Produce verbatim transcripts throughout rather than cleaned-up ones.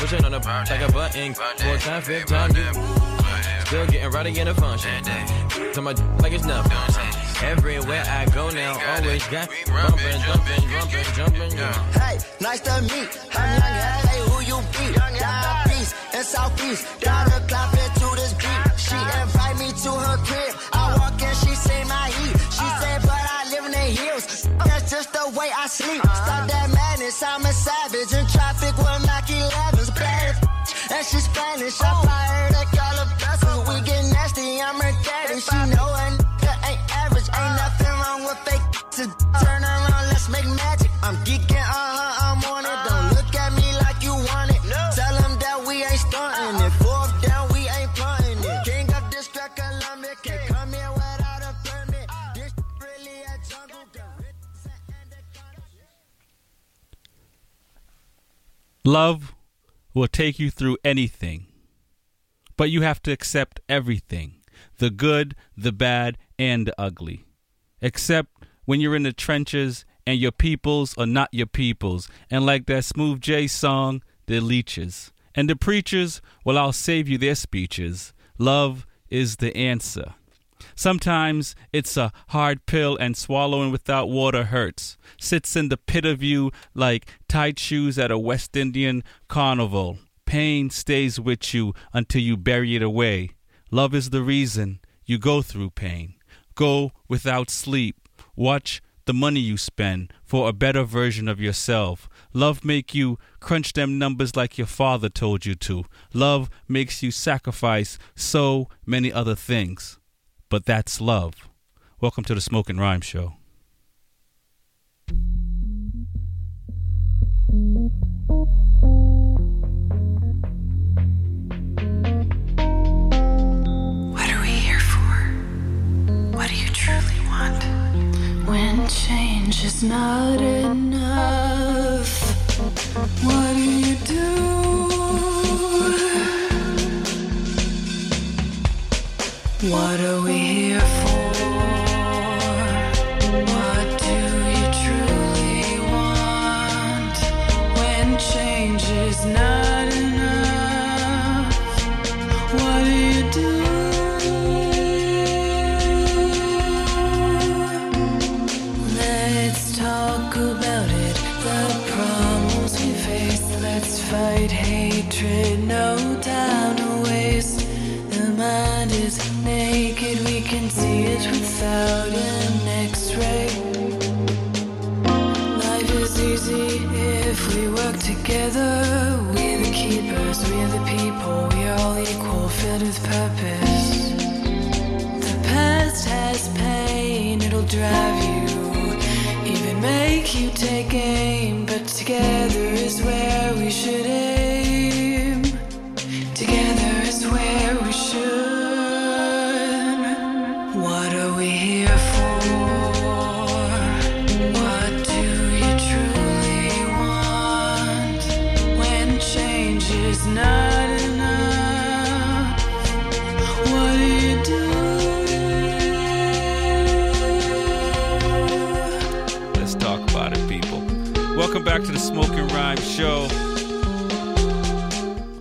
pushing on the Brown like a button. Fourth time, fifth time, you still getting rowdy in the function. To my like it's nothing. Everywhere I go now, always got bumping, jumping, jumping, jumping. Hey, nice to meet. I'm young and hey, who you be? Down peace and southeast. Down the clock into this beat. She invite me to her crib. I walk in, she say my heat. She said, but I live in the hills. That's just the way I sleep. Stop that madness, I'm a savage. In traffic with Mac elevens. Bad f- and she's Spanish. I fired a calabasso. We get nasty, I'm her daddy. She know her n- ain't average. Ain't nothing wrong with fake to turn around, let's make magic. I'm geeking, uh-huh, I'm on it. Don't look at me like you want it. Tell them that we ain't stunting it. Fourth down, we ain't punting it. King of this track, Columbia can't come here without a permit. This really a jungle. Love will take you through anything, but you have to accept everything, the good, the bad, and the ugly. Except when you're in the trenches and your peoples are not your peoples. And like that Smooth J song, they're leeches. And the preachers, well, I'll save you their speeches. Love is the answer. Sometimes it's a hard pill and swallowing without water hurts. Sits in the pit of you like tight shoes at a West Indian carnival. Pain stays with you until you bury it away. Love is the reason you go through pain. Go without sleep. Watch the money you spend for a better version of yourself. Love make you crunch them numbers like your father told you to. Love makes you sacrifice so many other things. But that's love. Welcome to the Smoke and Rhyme Show. What are we here for? What do you truly want? When change is not enough, what do you do? What are we here for? What do you truly want? When change is not enough, what do you do? Let's talk about it, the problems we face. Let's fight hatred, no time or waste. The mind is naked, we can see it without an x-ray. Life is easy if we work together. We're the keepers, we're the people, we're all equal, filled with purpose. The past has pain, it'll drive you, even make you take aim. But together is where we should aim. Together is where we should. What are we here for? What do you truly want? When change is not enough, what do you do? Let's talk about it, people. Welcome back to the Smoke and Rhyme Show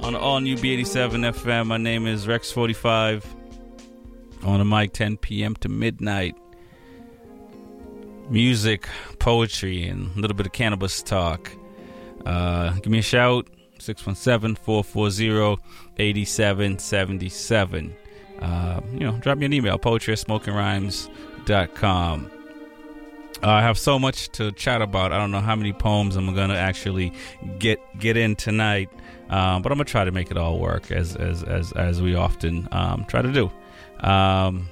on all new B eighty-seven F M. My name is Rex forty-five. On the mic, ten p.m. to midnight. Music, poetry, and a little bit of cannabis talk. Uh, give me a shout, six one seven, four four zero, eight seven seven seven. Uh, you know, drop me an email, poetry at smoking rhymes dot com. Uh, I have so much to chat about. I don't know how many poems I'm going to actually get get in tonight, uh, but I'm going to try to make it all work, as, as, as, as we often um, try to do. Um,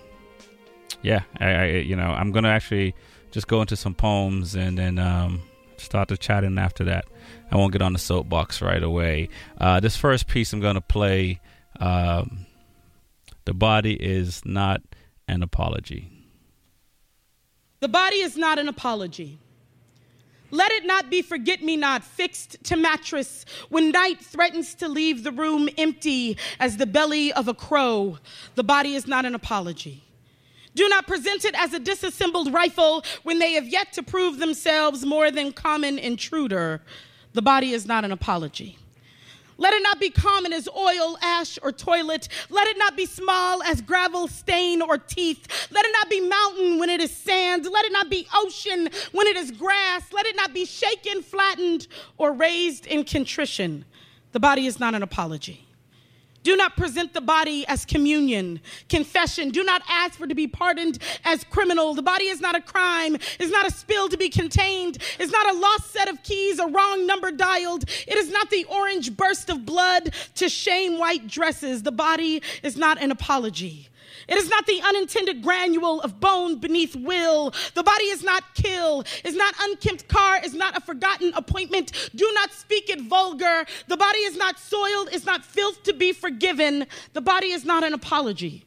yeah, I, I, you know, I'm going to actually just go into some poems and then, um, start to chat in after that. I won't get on the soapbox right away. Uh, this first piece I'm going to play, um, The Body Is Not an Apology. The body is not an apology. Let it not be forget-me-not, fixed to mattress, when night threatens to leave the room empty as the belly of a crow. The body is not an apology. Do not present it as a disassembled rifle when they have yet to prove themselves more than common intruder. The body is not an apology. Let it not be common as oil, ash, or toilet. Let it not be small as gravel, stain, or teeth. Let it not be mountain when it is sand. Let it not be ocean when it is grass. Let it not be shaken, flattened, or raised in contrition. The body is not an apology. Do not present the body as communion, confession. Do not ask for it to be pardoned as criminal. The body is not a crime. It's not a spill to be contained. It's not a lost set of keys, a wrong number dialed. It is not the orange burst of blood to shame white dresses. The body is not an apology. It is not the unintended granule of bone beneath will. The body is not kill. Is not unkempt car. Is not a forgotten appointment. Do not speak it vulgar. The body is not soiled. Is not filth to be forgiven. The body is not an apology.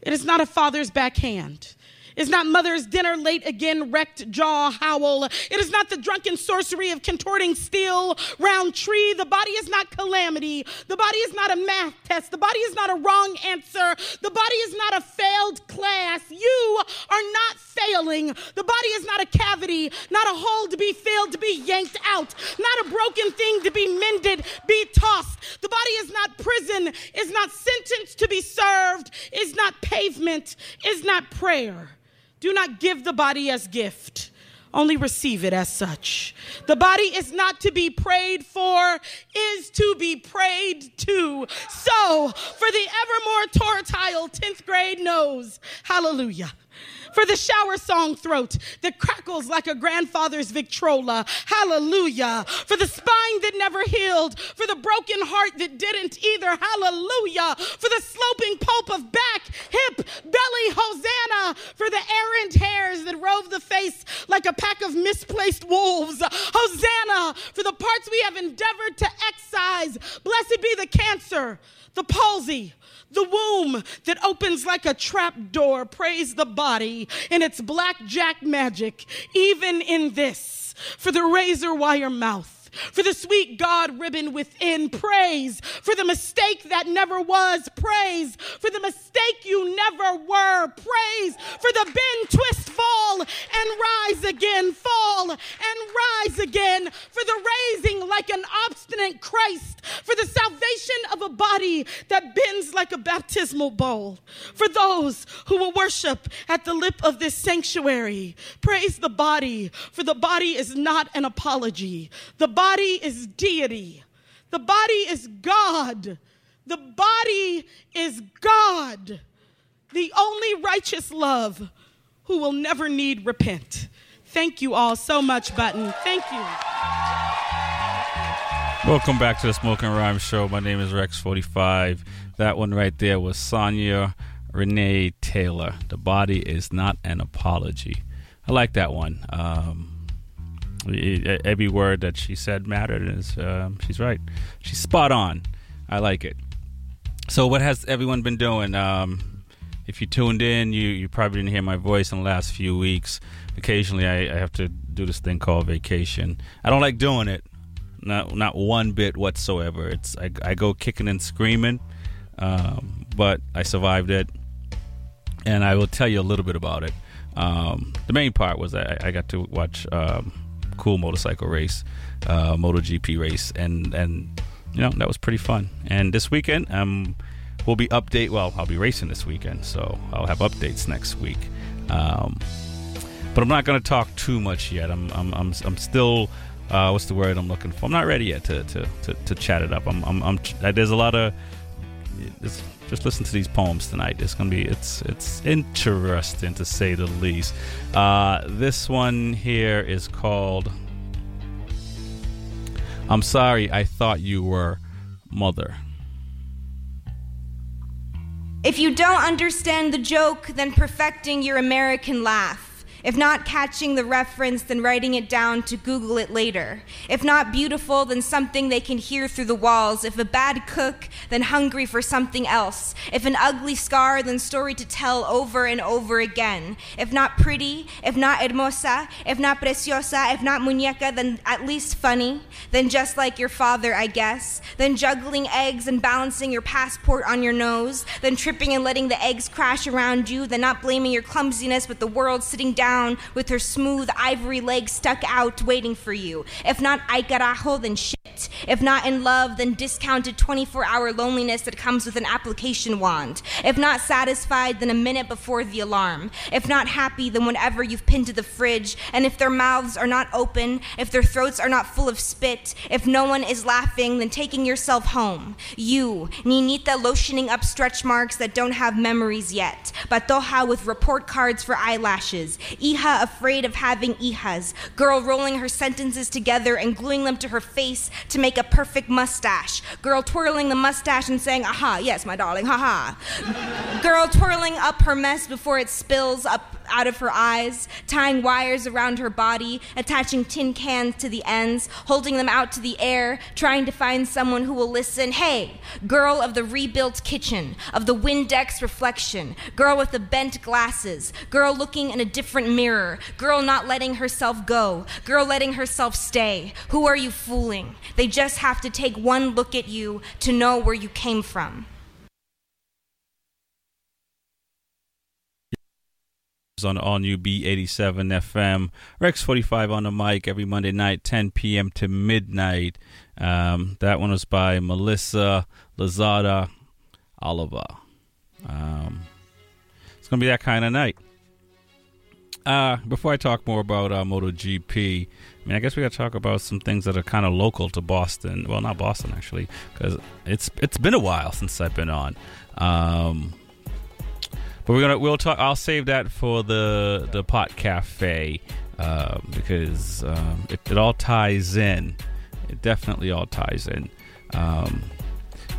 It is not a father's backhand. It's not mother's dinner late again, wrecked jaw howl. It is not the drunken sorcery of contorting steel, round tree. The body is not calamity. The body is not a math test. The body is not a wrong answer. The body is not a failed class. You are not failing. The body is not a cavity, not a hole to be filled, to be yanked out, not a broken thing to be mended, be tossed. The body is not prison, is not sentence to be served, is not pavement, is not prayer. Do not give the body as gift, only receive it as such. The body is not to be prayed for, is to be prayed to. So, for the evermore tortile tenth grade nose, hallelujah. For the shower song throat that crackles like a grandfather's Victrola, hallelujah. For the spine that never healed, for the broken heart that didn't either, hallelujah. For the sloping pulp of back, hip, belly, hosanna. For the errant hairs that rove the face like a pack of misplaced wolves, hosanna. For the parts we have endeavored to excise, blessed be the cancer, the palsy, the womb that opens like a trap door, praise the body in its blackjack magic, even in this, for the razor wire mouth, for the sweet God ribbon within, praise. For the mistake that never was, praise. For the mistake you never were, praise. For the bend, twist, fall, and rise again, fall, and rise again. For the raising like an obstinate Christ. For the salvation of a body that bends like a baptismal bowl. For those who will worship at the lip of this sanctuary, praise the body, for the body is not an apology. The The body is deity. The body is God. The body is God, the only righteous love who will never need repent. Thank you all so much, Button. Thank you. Welcome back to the Smoke and Rhyme Show. My name is Rex forty-five. That one right there was Sonia Renee Taylor. The body is not an apology. I like that one. Um, Every word that she said mattered, and uh, she's right. She's spot on. I like it. So what has everyone been doing? Um, if you tuned in, you, you probably didn't hear my voice in the last few weeks. Occasionally, I, I have to do this thing called vacation. I don't like doing it, not not one bit whatsoever. It's I, I go kicking and screaming, um, but I survived it, and I will tell you a little bit about it. Um, the main part was I, I got to watch... Um, cool motorcycle race, uh, MotoGP race, and and you know that was pretty fun. And this weekend, um, we'll be update. Well, I'll be racing this weekend, so I'll have updates next week. Um, but I'm not going to talk too much yet. I'm I'm I'm, I'm still uh, what's the word I'm looking for? I'm not ready yet to to, to, to chat it up. I'm I'm, I'm there's a lot of just listen to these poems tonight. It's gonna be it's it's interesting to say the least. Uh, this one here is called "I'm Sorry I Thought You Were Mother." If you don't understand the joke, then perfecting your American laugh. If not catching the reference, then writing it down to Google it later. If not beautiful, then something they can hear through the walls. If a bad cook, then hungry for something else. If an ugly scar, then story to tell over and over again. If not pretty, if not hermosa, if not preciosa, if not muñeca, then at least funny. Then just like your father, I guess. Then juggling eggs and balancing your passport on your nose. Then tripping and letting the eggs crash around you. Then not blaming your clumsiness, but the world sitting down with her smooth ivory legs stuck out waiting for you. If not ay carajo, then shit. it. If not in love, then discounted twenty-four hour loneliness that comes with an application wand. If not satisfied, then a minute before the alarm. If not happy, then whatever you've pinned to the fridge. And if their mouths are not open, if their throats are not full of spit, if no one is laughing, then taking yourself home. You, Ninita, lotioning up stretch marks that don't have memories yet. Patoja with report cards for eyelashes. Hija afraid of having hijas. Girl rolling her sentences together and gluing them to her face to make a perfect mustache. Girl twirling the mustache and saying, aha, yes, my darling, haha. Girl twirling up her mess before it spills up out of her eyes, tying wires around her body, attaching tin cans to the ends, holding them out to the air, trying to find someone who will listen. Hey, girl of the rebuilt kitchen, of the Windex reflection, girl with the bent glasses, girl looking in a different mirror, girl not letting herself go, girl letting herself stay. Who are you fooling? They just have to take one look at you to know where you came from. On all new B eighty-seven F M, Rex forty-five on the mic every Monday night, ten p.m. to midnight. Um, that one was by Melissa Lazada Oliver. Um, it's going to be that kind of night. Uh, before I talk more about uh, MotoGP, I mean, I guess we got to talk about some things that are kind of local to Boston. Well, not Boston, actually, because it's it's been a while since I've been on. Um But we're gonna we'll talk. I'll save that for the the pot cafe uh, because um, it, it all ties in. It definitely all ties in. Um,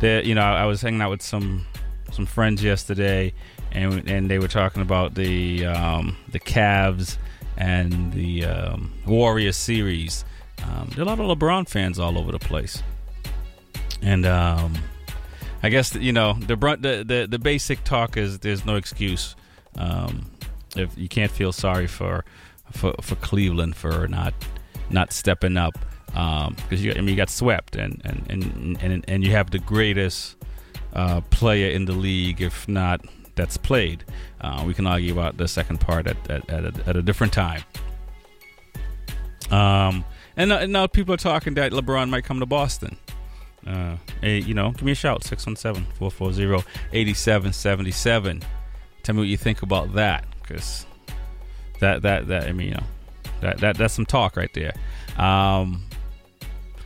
there, you know, I was hanging out with some some friends yesterday, and and they were talking about the um, the Cavs and the um, Warriors series. Um, there are a lot of LeBron fans all over the place, and. Um, I guess, you know, the, the the the basic talk is there's no excuse. Um, if you can't feel sorry for for, for Cleveland for not not stepping up because um, you I mean you got swept and and, and, and, and you have the greatest uh, player in the league, if not that's played. Uh, we can argue about the second part at at, at, a, at a different time. Um, and, and now people are talking that LeBron might come to Boston. Uh, hey, you know, give me a shout, six one seven, four four zero, eight seven seven seven. Tell me what you think about that, because that, that, that, I mean, you know, that, that, that's some talk right there. Um,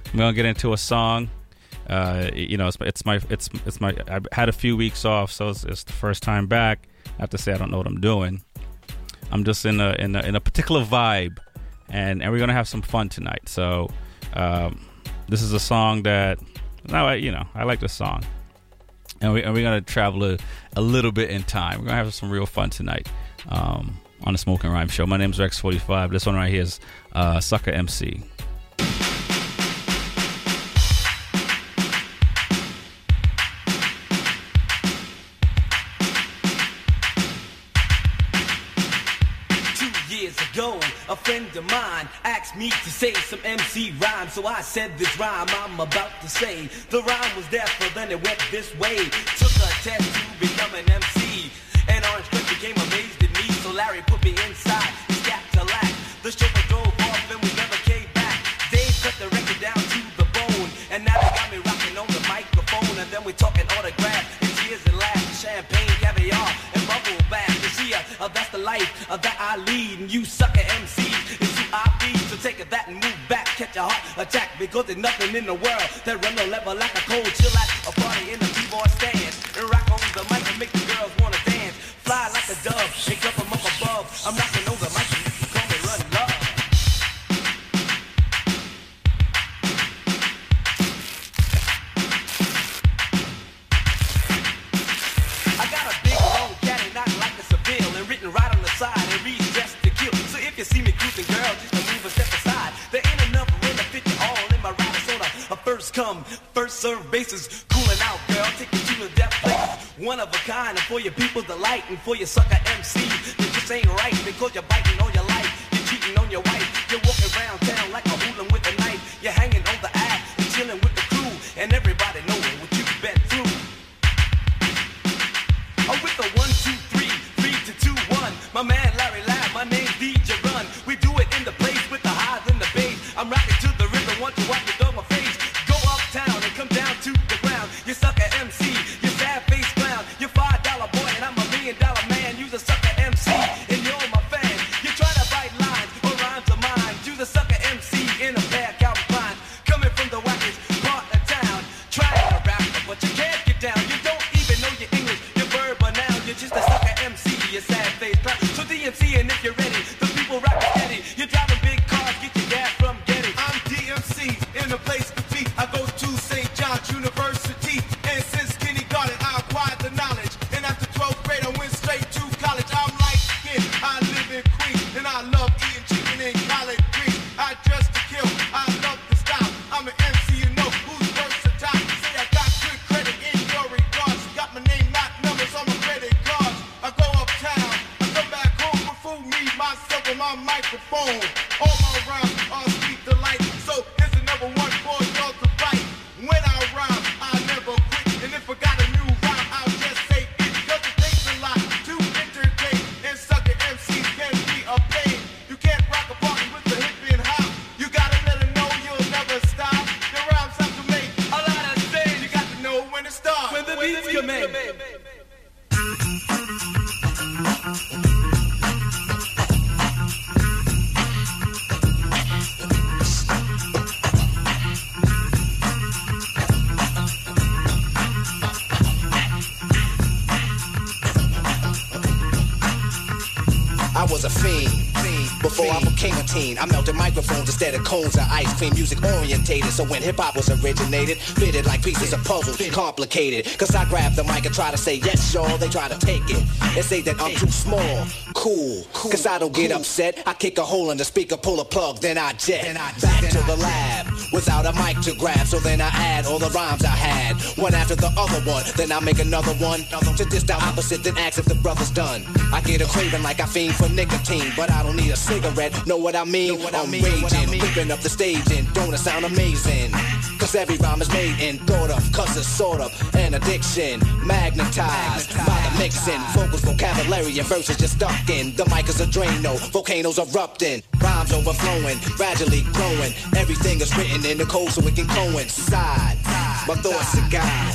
I'm going to get into a song. Uh, you know, it's, it's my, it's, it's my, I had a few weeks off, so it's, it's the first time back. I have to say, I don't know what I'm doing. I'm just in a, in a, in a particular vibe, and, and we're going to have some fun tonight. So, um, this is a song that, Now, I, you know, I like this song. And, we, and we're going to travel a, a little bit in time. We're going to have some real fun tonight um, on the Smoke and Rhyme Show. My name's Rex forty-five. This one right here is uh, Sucker M C. A friend of mine asked me to say some M C rhyme, so I said this rhyme I'm about to say. The rhyme was therefore then it went this way. Took a test to become an M C, and Orange Cliff became amazed at me. So Larry put me inside his Cadillac. The chauffeur drove off and we never came back. Dave cut the record down to the bone, and now they got me rocking on the microphone. And then we talking autographs and tears and laughs, champagne, caviar, and bubble bath. You see, uh, that's the life uh, that I lead, and you suck at M C. Take that and move back, catch a heart attack, because there's nothing in the world that run the level like a cold chill at a party in the keyboard stand, and rock on the mic and make the girls wanna dance, fly like a dove, shake up 'em up above, I'm rocking on the mic and you call me Run Love. I got a big long caddy, not like a Seville, and written right on the side, and reads just to kill, so if you see me cruising, girl, just come first serve bases, cooling out, girl. Take it to the death place, one of a kind, and for your people's delight, and for your sucker M C, it just ain't right because you're biting on your life, you're cheating on your wife, you're walking around town like a hooligan with a knife, you're hanging on the ass, you're chilling with the crew, and everybody knowing what you've been through. I'm with the one, two, three, three to two, one. My man Larry Lab, my name's D J Run. We do it in the place with the highs and the bass. I'm rocking to the rhythm, want to watch you throw my face. Go without university. And since kindergarten, I acquired the knowledge. And after twelfth grade, I went straight to college. I'm light skinned, I live in Queens, and I love eating chicken and collard greens. I dress to kill, I love the style. I'm an M C, you know, who's versatile. Say I got good credit in your regards. Got my name, not numbers on my credit cards. I go uptown, I come back home for food, me, myself, and my microphone. All my rhymes are sweet delight. So here's the number one for y'all to fight. When I rhyme, I never quit. And if I got a new rhyme, I'll just say it. Cause it takes a lot to entertain. And sucker M Cs can be a pain. You can't rock a party with the hip and hop. You gotta let them know you'll never stop. The rhymes have to make a lot of sense. You got to know when to start. When the beats come in. A fiend. Before I was king of teen, I melted microphones instead of cones of ice cream. Music orientated, so when hip-hop was originated, fitted like pieces of puzzles, complicated. Cause I grab the mic and try to say yes, y'all. They try to take it and say that I'm too small. Cool, cause I don't get upset. I kick a hole in the speaker, pull a plug, then I jet back to the lab without a mic to grab. So then I add all the rhymes I had, one after the other one. Then I make another one to diss the opposite, then ask if the brother's done. I get a craving like I fiend for niggas. But I don't need a cigarette, know what I mean? What I'm I mean, raging, flipping up the stage and don't it sound amazing? Cause every rhyme is made and thought of, cause it's sort of an addiction. Magnetized, magnetized by the mixing, vocals, vocabulary and verses just stuck in. The mic is a drain, no, volcanoes erupting. Rhymes overflowing, gradually growing. Everything is written in the code so it can coincide. My thoughts are God.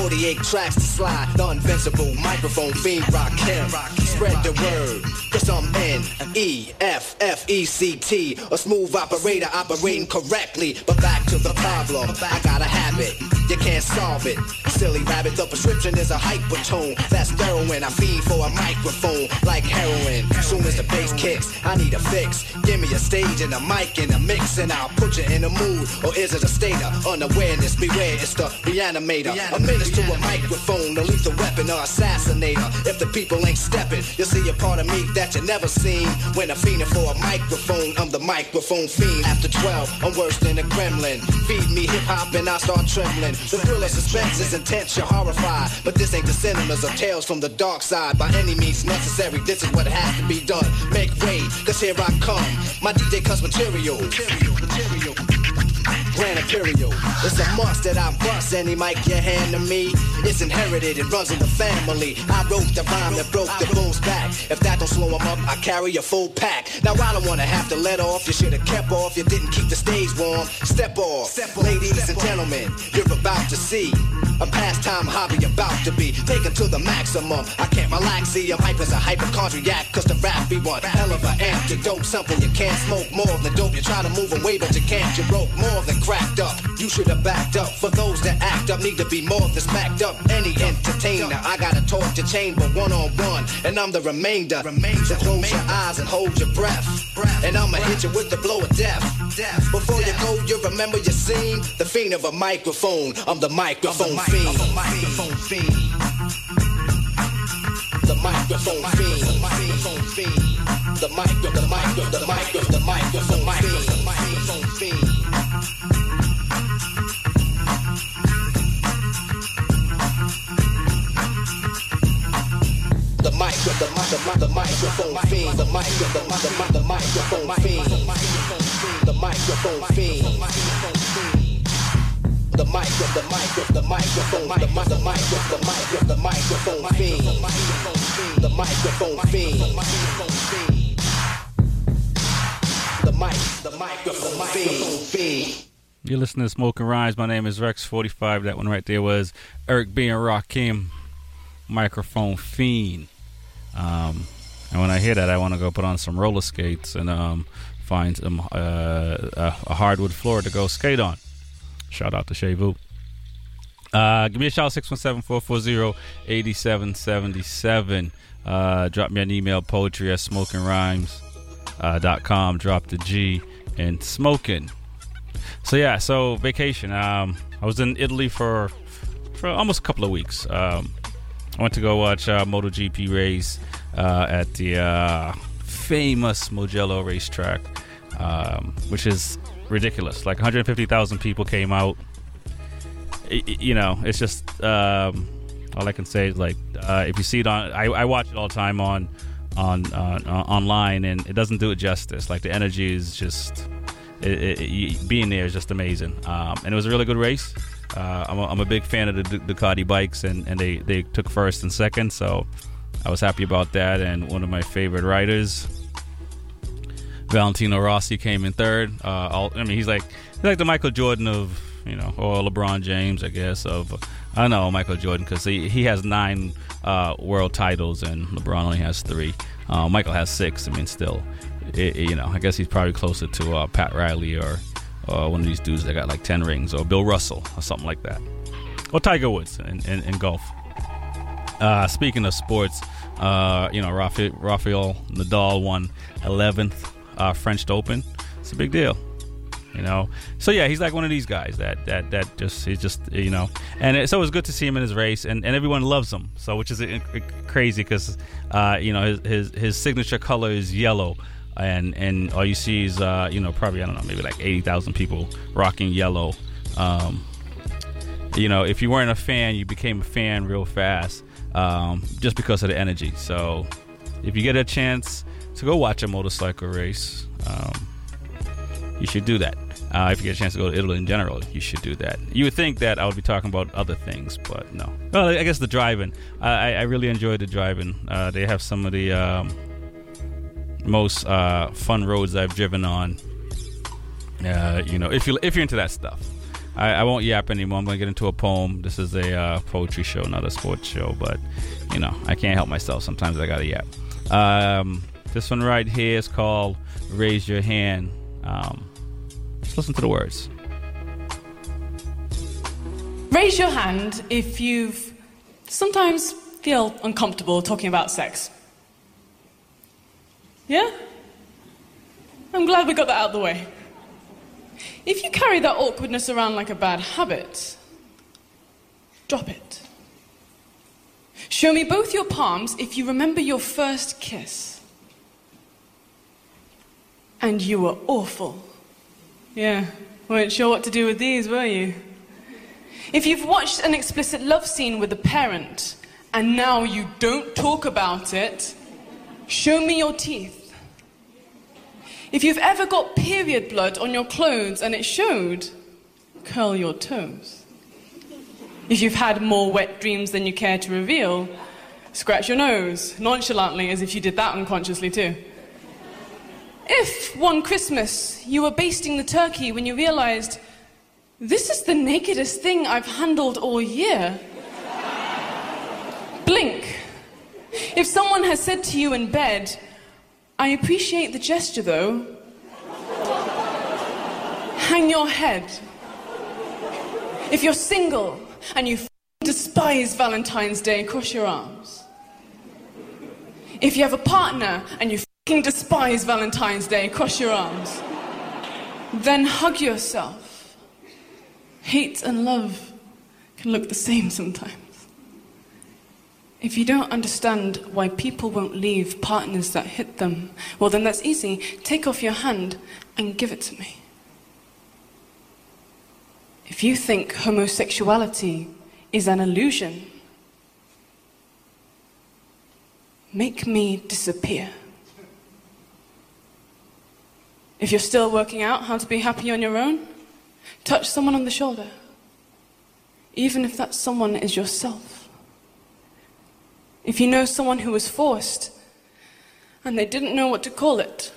forty-eight tracks to slide, the invincible microphone fiend rock him. Spread the word, cause I'm N E F F E C T, a smooth operator operating correctly. But back to the problem, I gotta have it, you can't solve it. Silly rabbit, the prescription is a hypertone. That's heroin, I feed for a microphone like heroin. Soon as the bass kicks, I need a fix. Give me a stage and a mic and a mix and I'll put you in a mood. Or is it a state of unawareness? Beware, it's the reanimator. A to a microphone, a lethal weapon or assassinator. If the people ain't stepping, you'll see a part of me that you never seen. When I'm fiending for a microphone, I'm the microphone fiend. After twelve, I'm worse than a gremlin. Feed me hip-hop and I start trembling. The thrill of suspense is intense, you're horrified. But this ain't the cinemas of tales from the dark side. By any means necessary, this is what has to be done. Make way, cause here I come. My D J cuts material. Material, material. Grand Imperial, it's a must that I bust any mic you hand to me. It's inherited, it runs in the family. I wrote the rhyme that broke the bull's back. If that don't slow him up, I carry a full pack. Now I don't wanna have to let off. You should've kept off, you didn't keep the stage warm. Step off, step off ladies step and gentlemen, off. You're about to see a pastime hobby about to be taken to the maximum. I can't relax, see I'm hype as a hypochondriac. Cause the rap be one hell of an antidope. Something you can't smoke more than dope. You try to move away but you can't, you broke more than cracked up. You should have backed up. For those that act up need to be more than smacked up. Any entertainer, I gotta talk to chamber one on one, and I'm the remainder. So close your eyes and hold your breath, and I'ma hit you with the blow of death. Before you go, you remember your scene. The fiend of a microphone. I'm the microphone fiend. I'm the microphone fiend. The microphone fiend. The microphone fiend. The micro, the micro, the micro, the microphone fiend. The mic, the mic, the microphone fiend, the mic, the mic, the microphone fiend, the microphone fiend, the mic, the mic, the microphone, the mic, the mic, the mic, the microphone fiend, the microphone fiend, the mic, the microphone fiend. You're listening to Smoking Rhymes. My name is Rex forty-five. That one right there was Eric B and Rakim, Microphone Fiend. Um, and when I hear that, I want to go put on some roller skates and um, find some, uh, a, a hardwood floor to go skate on. Shout out to Shea Vu. Uh, give me a shout, six one seven, four four zero, eight seven seven seven. Uh, drop me an email, poetry at smoking rhymes dot com. Drop the G and smoking. So yeah, so vacation. Um, I was in Italy for for almost a couple of weeks. Um, I went to go watch uh, MotoGP race uh, at the uh, famous Mugello racetrack, um, which is ridiculous. Like one hundred fifty thousand people came out. It, it, you know, it's just um, all I can say is like uh, if you see it on, I, I watch it all the time on on uh, online, and it doesn't do it justice. Like the energy is just. It, it, it, being there is just amazing, um, and it was a really good race. Uh, I'm, a, I'm a big fan of the D- Ducati bikes, and, and they, they took first and second, so I was happy about that. And one of my favorite riders, Valentino Rossi, came in third. Uh, all, I mean, he's like he's like the Michael Jordan of, you know, or LeBron James, I guess. Of I don't know Michael Jordan because he he has nine uh, world titles, and LeBron only has three. Uh, Michael has six. I mean, still. It, you know, I guess he's probably closer to uh, Pat Riley or uh, one of these dudes that got like ten rings, or Bill Russell or something like that, or Tiger Woods in, in, in golf. Uh, speaking of sports, uh, you know, Rafael, Rafael Nadal won eleventh uh, French Open. It's a big deal, you know. So yeah, he's like one of these guys that that that just he's just you know, and it, so it was good to see him in his race, and, and everyone loves him. So which is crazy because uh, you know his, his his signature color is yellow. And and all you see is, uh, you know, probably, I don't know, maybe like eighty thousand people rocking yellow. Um, you know, if you weren't a fan, you became a fan real fast um, just because of the energy. So if you get a chance to go watch a motorcycle race, um, you should do that. Uh, if you get a chance to go to Italy in general, you should do that. You would think that I would be talking about other things, but no. Well, I guess the driving. I, I really enjoyed the driving. Uh, they have some of the... Um, most uh, fun roads I've driven on. Uh, you know, if you if you're into that stuff, I, I won't yap anymore. I'm gonna get into a poem. This is a uh, poetry show, not a sports show, but you know, I can't help myself. Sometimes I gotta yap. Um, this one right here is called "Raise Your Hand." Um, just listen to the words. Raise your hand if you've sometimes feel uncomfortable talking about sex. Yeah? I'm glad we got that out of the way. If you carry that awkwardness around like a bad habit, drop it. Show me both your palms if you remember your first kiss. And you were awful. Yeah, weren't sure what to do with these, were you? If you've watched an explicit love scene with a parent, and now you don't talk about it, show me your teeth. If you've ever got period blood on your clothes and it showed, curl your toes. If you've had more wet dreams than you care to reveal, scratch your nose, nonchalantly, as if you did that unconsciously too. If, one Christmas, you were basting the turkey when you realized, this is the nakedest thing I've handled all year, blink. If someone has said to you in bed, I appreciate the gesture though, hang your head. If you're single and you despise Valentine's Day, cross your arms. If you have a partner and you despise Valentine's Day, cross your arms. Then hug yourself. Hate and love can look the same sometimes. If you don't understand why people won't leave partners that hit them, well then that's easy. Take off your hand and give it to me. If you think homosexuality is an illusion, make me disappear. If you're still working out how to be happy on your own, touch someone on the shoulder, even if that someone is yourself. If you know someone who was forced and they didn't know what to call it,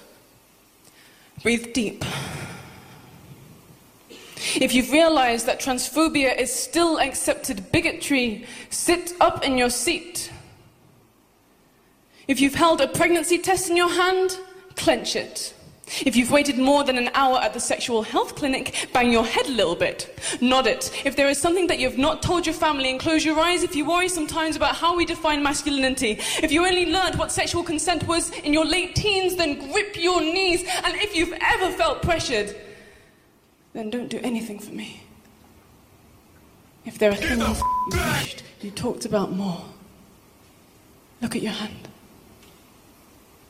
breathe deep. If you've realized that transphobia is still accepted bigotry, sit up in your seat. If you've held a pregnancy test in your hand, clench it. If you've waited more than an hour at the sexual health clinic, bang your head a little bit. Nod it. If there is something that you've not told your family, and close your eyes if you worry sometimes about how we define masculinity. If you only learned what sexual consent was in your late teens, then grip your knees. And if you've ever felt pressured, Then don't do anything for me. If there are things you wished you talked about more, look at your hand.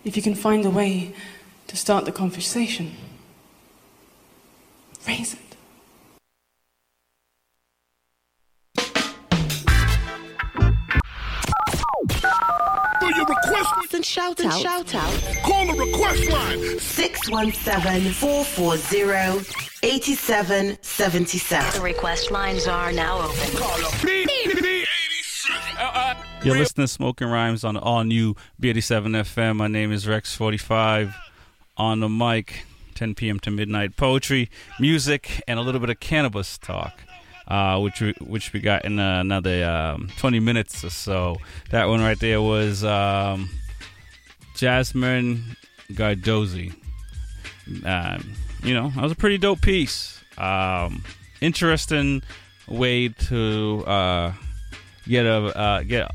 If you can find a way to start the conversation, raise it. And shout out. Shout out. Call the request line six one seven, four four zero, eight seven seven seven. The request lines are now open. Call up B eighty-seven. You're listening to Smoking Rhymes on the all new B eighty-seven F M. My name is Rex forty-five on the mic, ten p.m. to midnight. Poetry, music, and a little bit of cannabis talk. Uh, which we, which we got in uh, another um, twenty minutes or so. That one right there was um, Jasmine Gardozi. Um, you know, that was a pretty dope piece. Um, interesting way to uh, get a uh, get.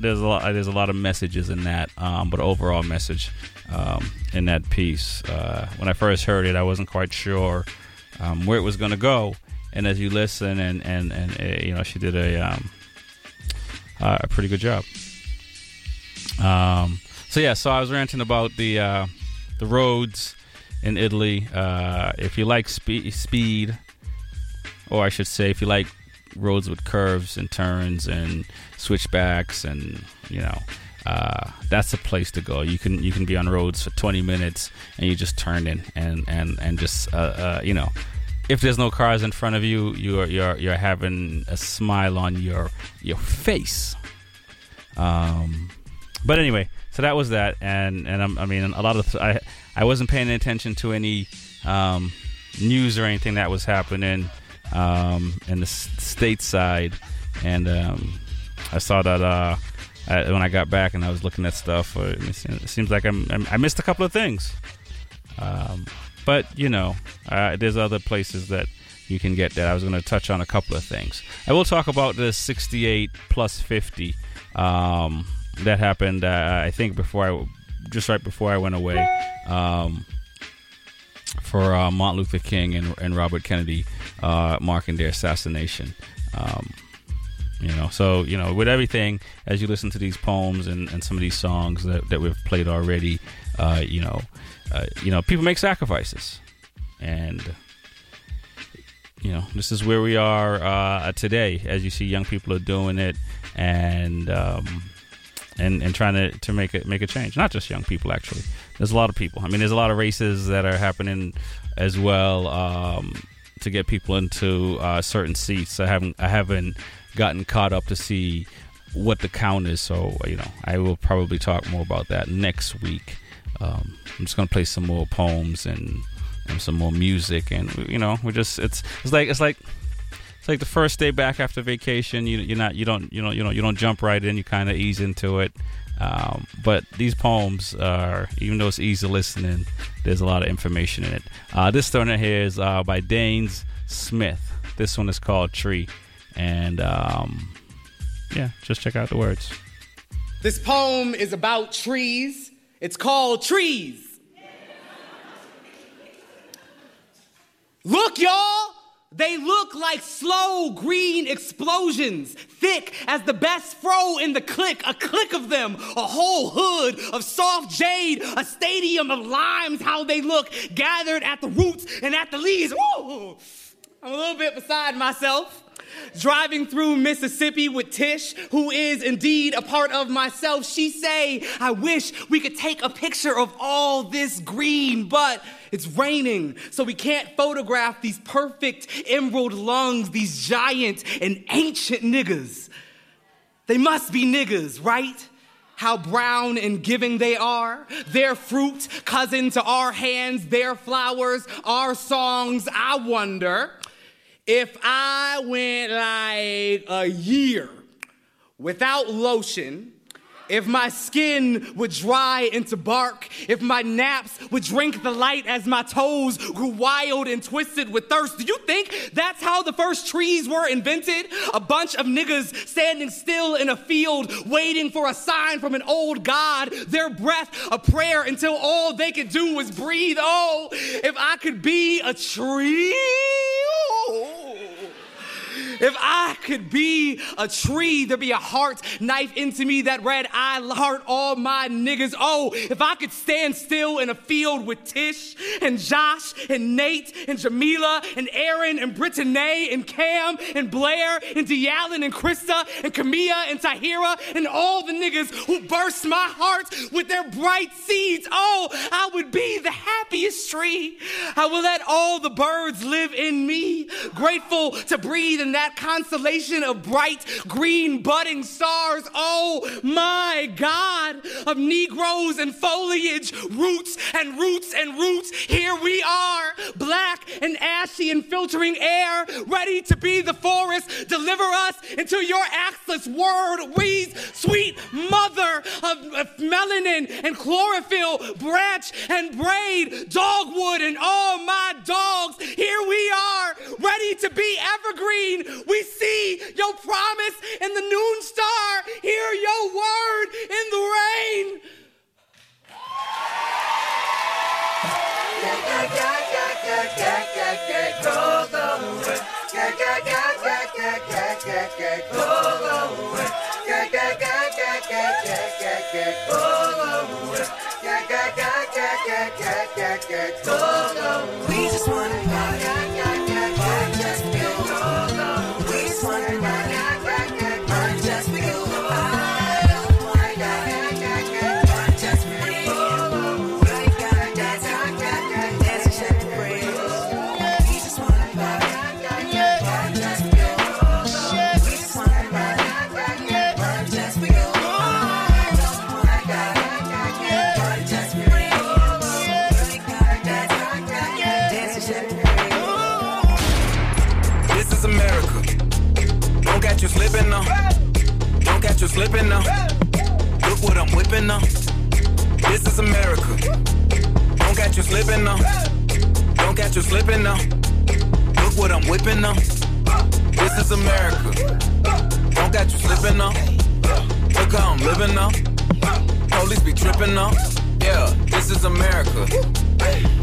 There's a lot. There's a lot of messages in that, um, but overall message um, in that piece. Uh, when I first heard it, I wasn't quite sure um, where it was going to go. And as you listen, and and and uh, you know, she did a um, uh, a pretty good job. Um, so yeah, so I was ranting about the uh, the roads in Italy. Uh, if you like spe- speed, or I should say, if you like roads with curves and turns and switchbacks, and you know, uh, that's a place to go. You can you can be on roads for twenty minutes and you just turn in and and and just uh, uh, you know. If there's no cars in front of you, you're you're you're having a smile on your your face. Um, but anyway, so that was that, and and I'm, I mean a lot of th- I I wasn't paying attention to any um, news or anything that was happening um, in the s- state side, and um, I saw that uh, I, when I got back and I was looking at stuff. Uh, it seems like I'm, I'm I missed a couple of things. Um, But, you know, uh, there's other places that you can get that. I was going to touch on a couple of things. I will talk about the sixty-eight plus fifty um, that happened, uh, I think, before I, just right before I went away um, for uh, Martin Luther King and, and Robert Kennedy uh, marking their assassination. Um, you know, so, you know, with everything, as you listen to these poems and, and some of these songs that, that we've played already, uh, you know, Uh, you know, people make sacrifices, and you know, this is where we are uh, today. As you see, young people are doing it, and um, and and trying to, to make it make a change. Not just young people, actually. There's a lot of people. I mean, there's a lot of races that are happening as well um, to get people into uh, certain seats. I haven't I haven't gotten caught up to see what the count is. So you know, I will probably talk more about that next week. Um, I'm just gonna play some more poems and, and some more music, and you know, we're just it's it's like it's like it's like the first day back after vacation. You you're not you don't you know you know you don't jump right in. You kind of ease into it. Um, but these poems are, even though it's easy listening, there's a lot of information in it. Uh, this one here is uh, by Danez Smith. This one is called Tree, and um, yeah, just check out the words. This poem is about trees. It's called Trees. Look, y'all, they look like slow green explosions, thick as the best fro in the click, a click of them, a whole hood of soft jade, a stadium of limes, how they look, gathered at the roots and at the leaves. Ooh, I'm a little bit beside myself. Driving through Mississippi with Tish, who is indeed a part of myself, she say, I wish we could take a picture of all this green, but it's raining, so we can't photograph these perfect emerald lungs, these giant and ancient niggas. They must be niggas, right? How brown and giving they are, their fruit, cousin to our hands, their flowers, our songs, I wonder. If I went like a year without lotion If my skin would dry into bark, if my naps would drink the light as my toes grew wild and twisted with thirst. Do you think that's how the first trees were invented? A bunch of niggas standing still in a field, waiting for a sign from an old god, their breath a prayer until all they could do was breathe. Oh, if I could be a tree. If I could be a tree, there'd be a heart knife into me that red eye heart all my niggas. Oh, if I could stand still in a field with Tish and Josh and Nate and Jamila and Aaron and Brittany and Cam and Blair and D'Allen and Krista and Camilla and Tahira and all the niggas who burst my heart with their bright seeds. Oh, I would be the happiest tree. I will let all the birds live in me, grateful to breathe in that That constellation of bright green budding stars. Oh my God, of negroes and foliage, roots and roots and roots. Here we are, black and ashy and filtering air, ready to be the forest. Deliver us until your axless word reads, sweet mother of, of melanin and chlorophyll, branch and braid, dogwood and all my dogs. Here we are, ready to be evergreen. We see your promise in the noon star, hear your word in the rain. We just want to slipping up. Don't catch you slipping up. Look what I'm whipping up. This is America. Don't catch you slipping up. Don't catch you slipping up. Look what I'm whipping up. This is America. Don't catch you slipping up. Look how I'm living up. Police be tripping up. Yeah, this is America.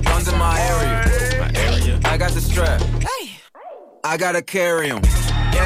Guns in my area. I got the strap. I gotta carry 'em. Yeah,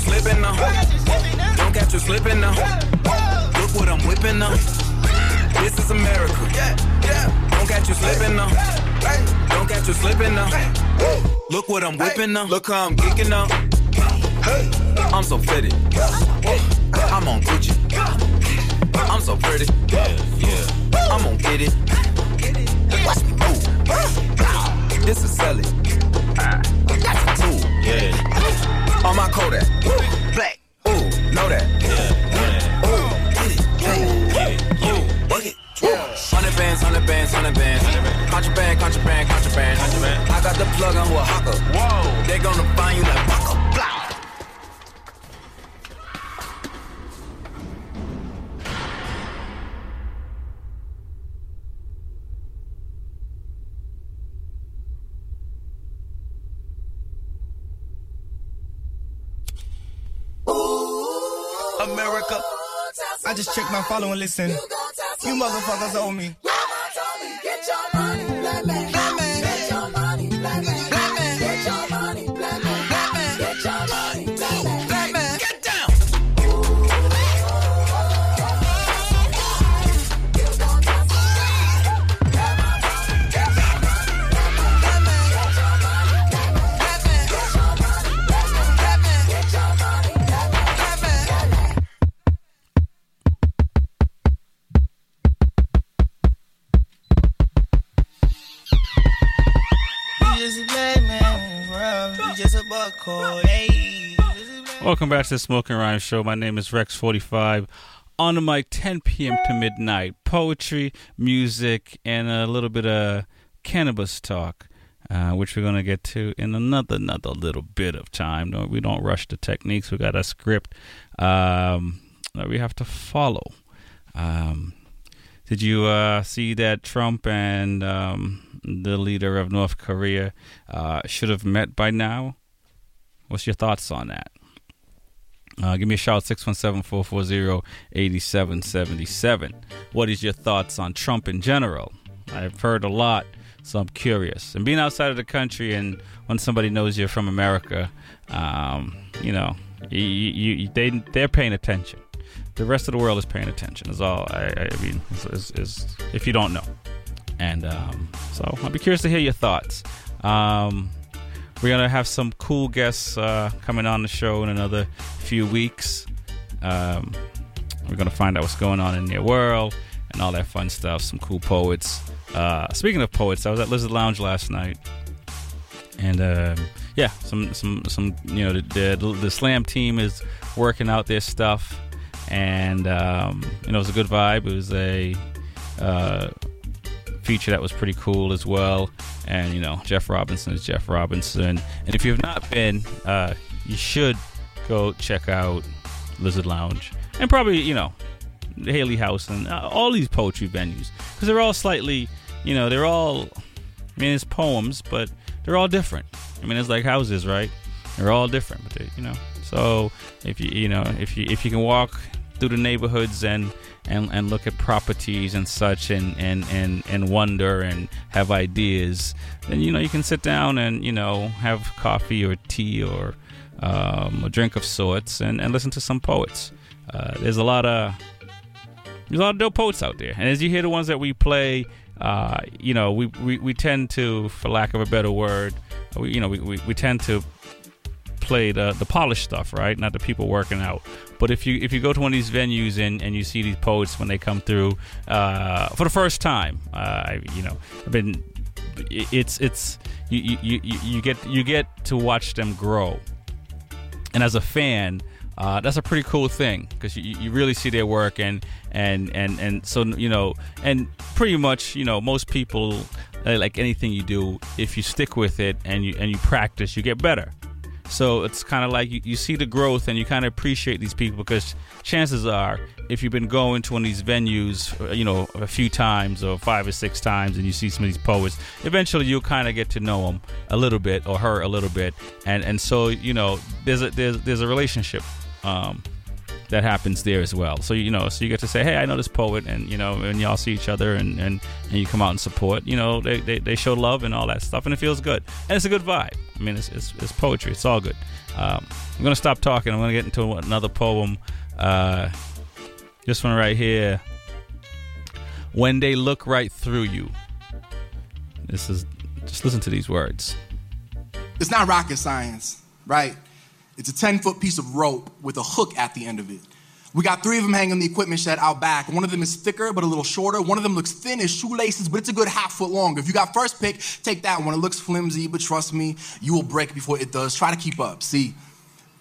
Slipping up. Don't catch you slipping up. Look what I'm whipping up. This is America. Don't catch you slipping up. Don't catch you slipping up. Look what I'm whipping up. Look how I'm geeking up. I'm so fitted. I'm on Gucci. I'm so pretty. I'm gon' get it. Watch me move. This is selling. That's a tool. Yeah. On my Kodak, black, ooh, know that. Yeah, ooh, get it, get it, ooh, book it. Hundred bands, hundred bands, hundred bands. Contraband, contraband, contraband, contraband. I got the plug on who a hawker. Whoa, they gonna find you like Waka Block. America, I just checked my follow and listen. You, you motherfuckers owe me. Mama told me, get your money, black man. Black man, get your money, black man. Black man, get your money, black man. Black man, get your money, black man. Black man, get down. Black man, get your money, black man. Black man, get your money, black man. Black man, get your money. you just a buckhole, hey. Welcome back to the Smoking Rhymes Show. My name is Rex forty-five. On the mic, ten p.m. to midnight. Poetry, music, and a little bit of cannabis talk, uh, which we're going to get to in another another little bit of time. No, we don't rush the techniques. We got a script um, that we have to follow. Um, did you uh, see that Trump and um, the leader of North Korea uh, should have met by now? What's your thoughts on that? Uh, give me a shout, six one seven, four four zero, eight seven seven seven. What is your thoughts on Trump in general? I've heard a lot, so I'm curious. And being outside of the country, and when somebody knows you're from America, um, you know, you, you, you, they, they're paying attention. The rest of the world is paying attention, is all I, I mean, is, is, is if you don't know. And um, so I'll be curious to hear your thoughts. Um We're going to have some cool guests uh, coming on the show in another few weeks. Um, we're going to find out what's going on in their world and all that fun stuff. Some cool poets. Uh, speaking of poets, I was at Lizard Lounge last night. And, uh, yeah, some, some, some, you know, the, the, the slam team is working out their stuff. And, um, you know, it was a good vibe. It was a uh, feature that was pretty cool as well. And, you know, Jeff Robinson is Jeff Robinson. And if you have not been, uh, you should go check out Lizard Lounge. And probably, you know, Haley House and uh, all these poetry venues. Because they're all slightly, you know, they're all, I mean, it's poems, but they're all different. I mean, it's like houses, right? They're all different, but they, you know. So, if you, you know, if you if you can walk through the neighborhoods and and and look at properties and such and and and and wonder and have ideas, then you know you can sit down and you know have coffee or tea or um, a drink of sorts and, and listen to some poets. Uh, there's a lot of there's a lot of dope poets out there, and as you hear the ones that we play, uh, you know we, we we tend to, for lack of a better word, we, you know we, we, we tend to play the the polished stuff, right? Not the people working out. But if you if you go to one of these venues and, and you see these poets when they come through uh, for the first time, uh, I, you know, I've been it's it's you, you you you get you get to watch them grow, and as a fan, uh, that's a pretty cool thing because you, you really see their work and and and and so you know and pretty much you know most people uh, like anything you do, if you stick with it and you and you practice, you get better. So it's kind of like you, you see the growth and you kind of appreciate these people because chances are if you've been going to one of these venues, you know, a few times or five or six times and you see some of these poets, eventually you'll kind of get to know them a little bit or her a little bit. And and so, you know, there's a, there's, there's a relationship um, that happens there as well. So, you know, so you get to say, hey, I know this poet and, you know, and y'all see each other and, and, and you come out and support, you know, they, they, they show love and all that stuff and it feels good. And it's a good vibe. I mean, it's, it's, it's poetry. It's all good. Um, I'm going to stop talking. I'm going to get into another poem. Uh, this one right here. When they look right through you. This is, just listen to these words. It's not rocket science, right? It's a ten-foot piece of rope with a hook at the end of it. We got three of them hanging in the equipment shed out back. One of them is thicker, but a little shorter. One of them looks thin as shoelaces, but it's a good half foot long. If you got first pick, take that one. It looks flimsy, but trust me, you will break before it does. Try to keep up. See,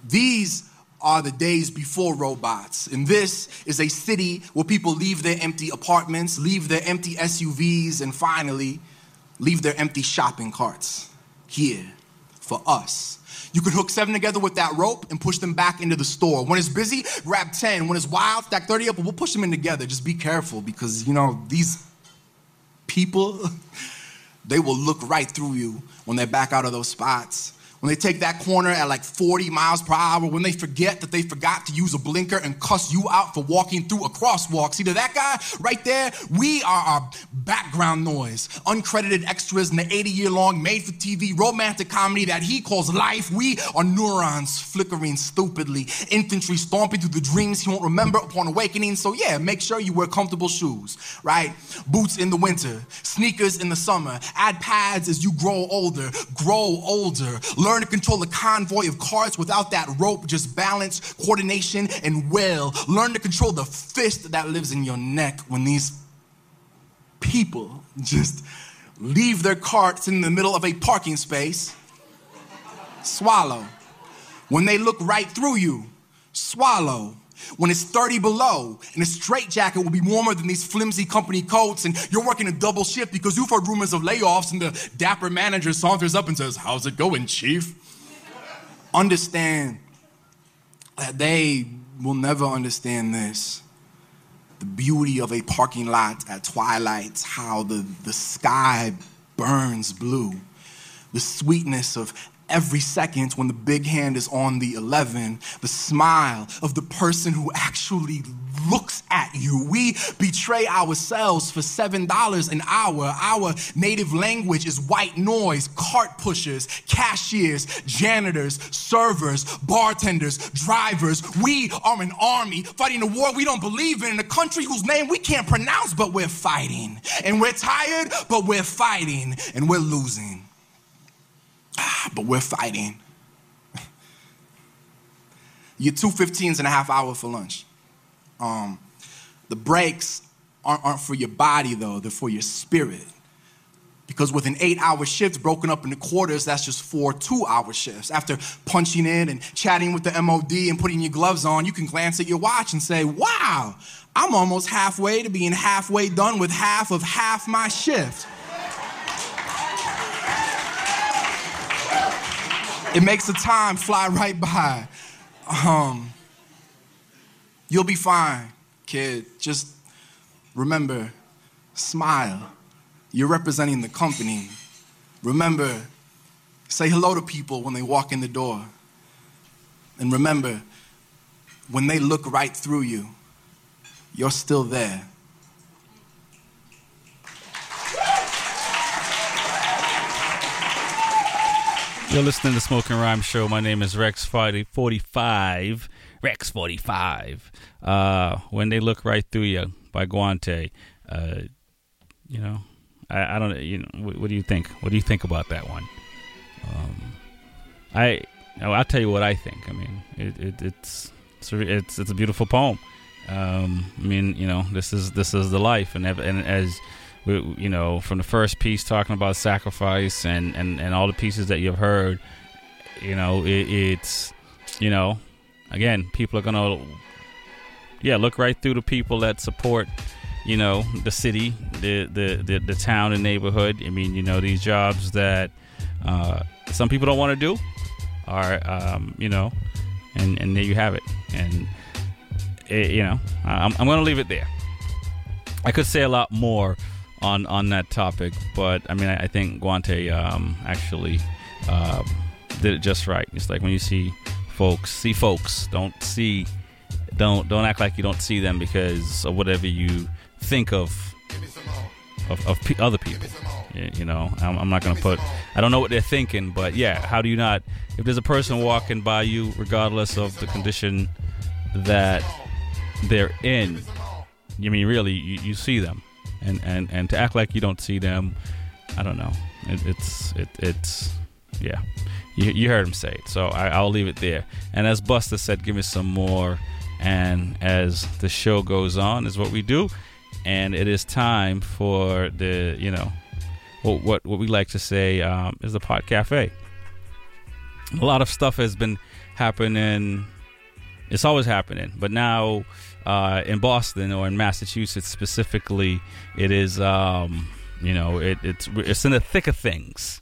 these are the days before robots. And this is a city where people leave their empty apartments, leave their empty S U Vs, and finally leave their empty shopping carts here for us. You could hook seven together with that rope and push them back into the store. When it's busy, grab ten. When it's wild, stack thirty up, but we'll push them in together. Just be careful because, you know, these people, they will look right through you when they're back out of those spots. When they take that corner at like forty miles per hour, when they forget that they forgot to use a blinker and cuss you out for walking through a crosswalk. See, to that guy right there, we are our background noise. Uncredited extras in the eighty-year-long made-for-T V romantic comedy that he calls life. We are neurons flickering stupidly. Infantry stomping through the dreams he won't remember upon awakening. So yeah, make sure you wear comfortable shoes, right? Boots in the winter, sneakers in the summer. Add pads as you grow older. Grow older. Learn to control a convoy of carts without that rope, just balance, coordination, and will. Learn to control the fist that lives in your neck when these people just leave their carts in the middle of a parking space swallow. When they look right through you, swallow. When it's thirty below and a straitjacket will be warmer than these flimsy company coats and you're working a double shift because you've heard rumors of layoffs and the dapper manager saunters up and says, how's it going, chief? Understand that they will never understand this. The beauty of a parking lot at twilight, how the, the sky burns blue. The sweetness of every second when the big hand is on the eleven, the smile of the person who actually looks at you. We betray ourselves for seven dollars an hour. Our native language is white noise, cart pushers, cashiers, janitors, servers, bartenders, drivers. We are an army fighting a war we don't believe in, in a country whose name we can't pronounce, but we're fighting. And we're tired, but we're fighting, and we're losing. But we're fighting. You're two fifteens and a half hour for lunch. Um, the breaks aren't, aren't for your body, though. They're for your spirit. Because with an eight-hour shift broken up into quarters, that's just four two-hour shifts. After punching in and chatting with the M O D and putting your gloves on, you can glance at your watch and say, wow, I'm almost halfway to being halfway done with half of half my shift. It makes the time fly right by. Um, you'll be fine, kid. Just remember, smile. You're representing the company. Remember, say hello to people when they walk in the door. And remember, when they look right through you, you're still there. You're listening to the Smoking Rhyme Show. My name is Rex forty-five. Rex forty-five. Uh, when they look right through you by Guante. Uh, you know, I, I don't. You know, what, what do you think? What do you think about that one? Um, I I'll tell you what I think. I mean, it, it, it's it's it's a beautiful poem. Um, I mean, you know, this is this is the life, and and as. We, you know, from the first piece talking about sacrifice and, and, and all the pieces that you've heard, you know, it, it's, you know, again, people are going to, yeah, look right through the people that support, you know, the city, the, the, the, the town and neighborhood. I mean, you know, these jobs that uh, some people don't want to do are, um, you know, and, and there you have it. And, it, you know, I'm, I'm going to leave it there. I could say a lot more on on that topic, but I mean I, I think Guante um actually uh, did it just right. It's like when you see folks see folks don't see don't don't act like you don't see them because of whatever you think of of, of pe- other people. You know, I'm, I'm not gonna put I don't know what they're thinking, but yeah, how do you not, if there's a person walking by you regardless of the condition that they're in, I mean really you, you see them. And, and, and to act like you don't see them, I don't know. It, it's it, it's yeah. You you heard him say it, so I, I'll leave it there. And as Buster said, give me some more. And as the show goes on, is what we do. And it is time for the you know what what, what we like to say um, is the Pod Cafe. A lot of stuff has been happening. It's always happening, but now. Uh, in Boston or in Massachusetts specifically, it is, um, you know, it, it's it's in the thick of things.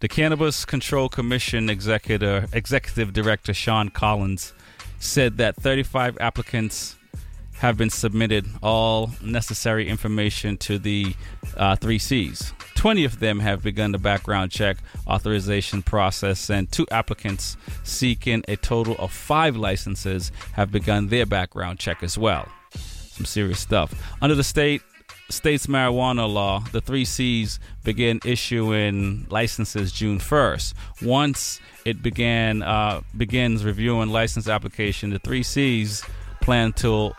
The Cannabis Control Commission executive, executive director Sean Collins said that thirty-five applicants have been submitted all necessary information to the uh, three C's. twenty of them have begun the background check authorization process, and two applicants seeking a total of five licenses have begun their background check as well. Some serious stuff. Under the state state's marijuana law, the three C's began issuing licenses June first. Once it began uh, begins reviewing license application, the three C's plan to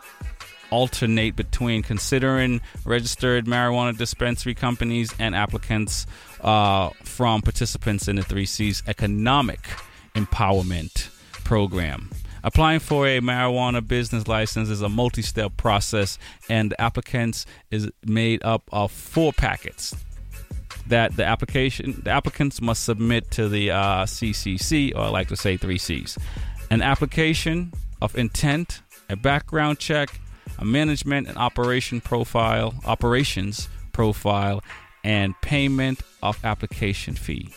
alternate between considering registered marijuana dispensary companies and applicants uh, from participants in the three C's Economic Empowerment Program. Applying for a marijuana business license is a multi-step process, and the applicants is made up of four packets. that the application the applicants must submit to the uh, C C C, or I like to say three C's, an application of intent, a background check, a management and operation profile, operations profile, and payment of application fee.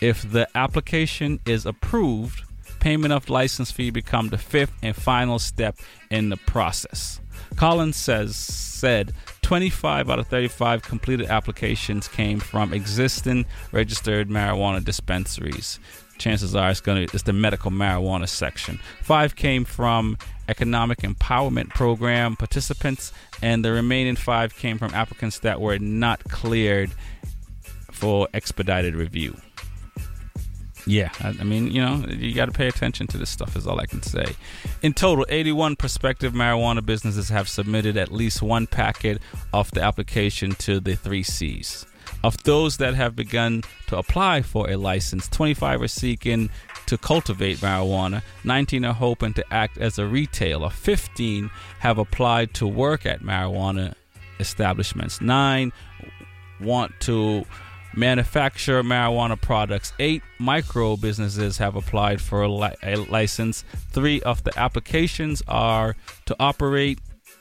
If the application is approved, payment of license fee become the fifth and final step in the process. Collins says said twenty-five out of thirty-five completed applications came from existing registered marijuana dispensaries. Chances are it's going to it's the medical marijuana section. Five came from economic empowerment program participants, and the remaining five came from applicants that were not cleared for expedited review. Yeah, I mean, you know, you got to pay attention to this stuff is all I can say. In total, eighty-one prospective marijuana businesses have submitted at least one packet of the application to the three C's. Of those that have begun to apply for a license, twenty-five are seeking to cultivate marijuana, nineteen are hoping to act as a retailer, fifteen have applied to work at marijuana establishments, nine want to manufacture marijuana products, eight micro businesses have applied for a, li- a license. Three of the applications are to operate,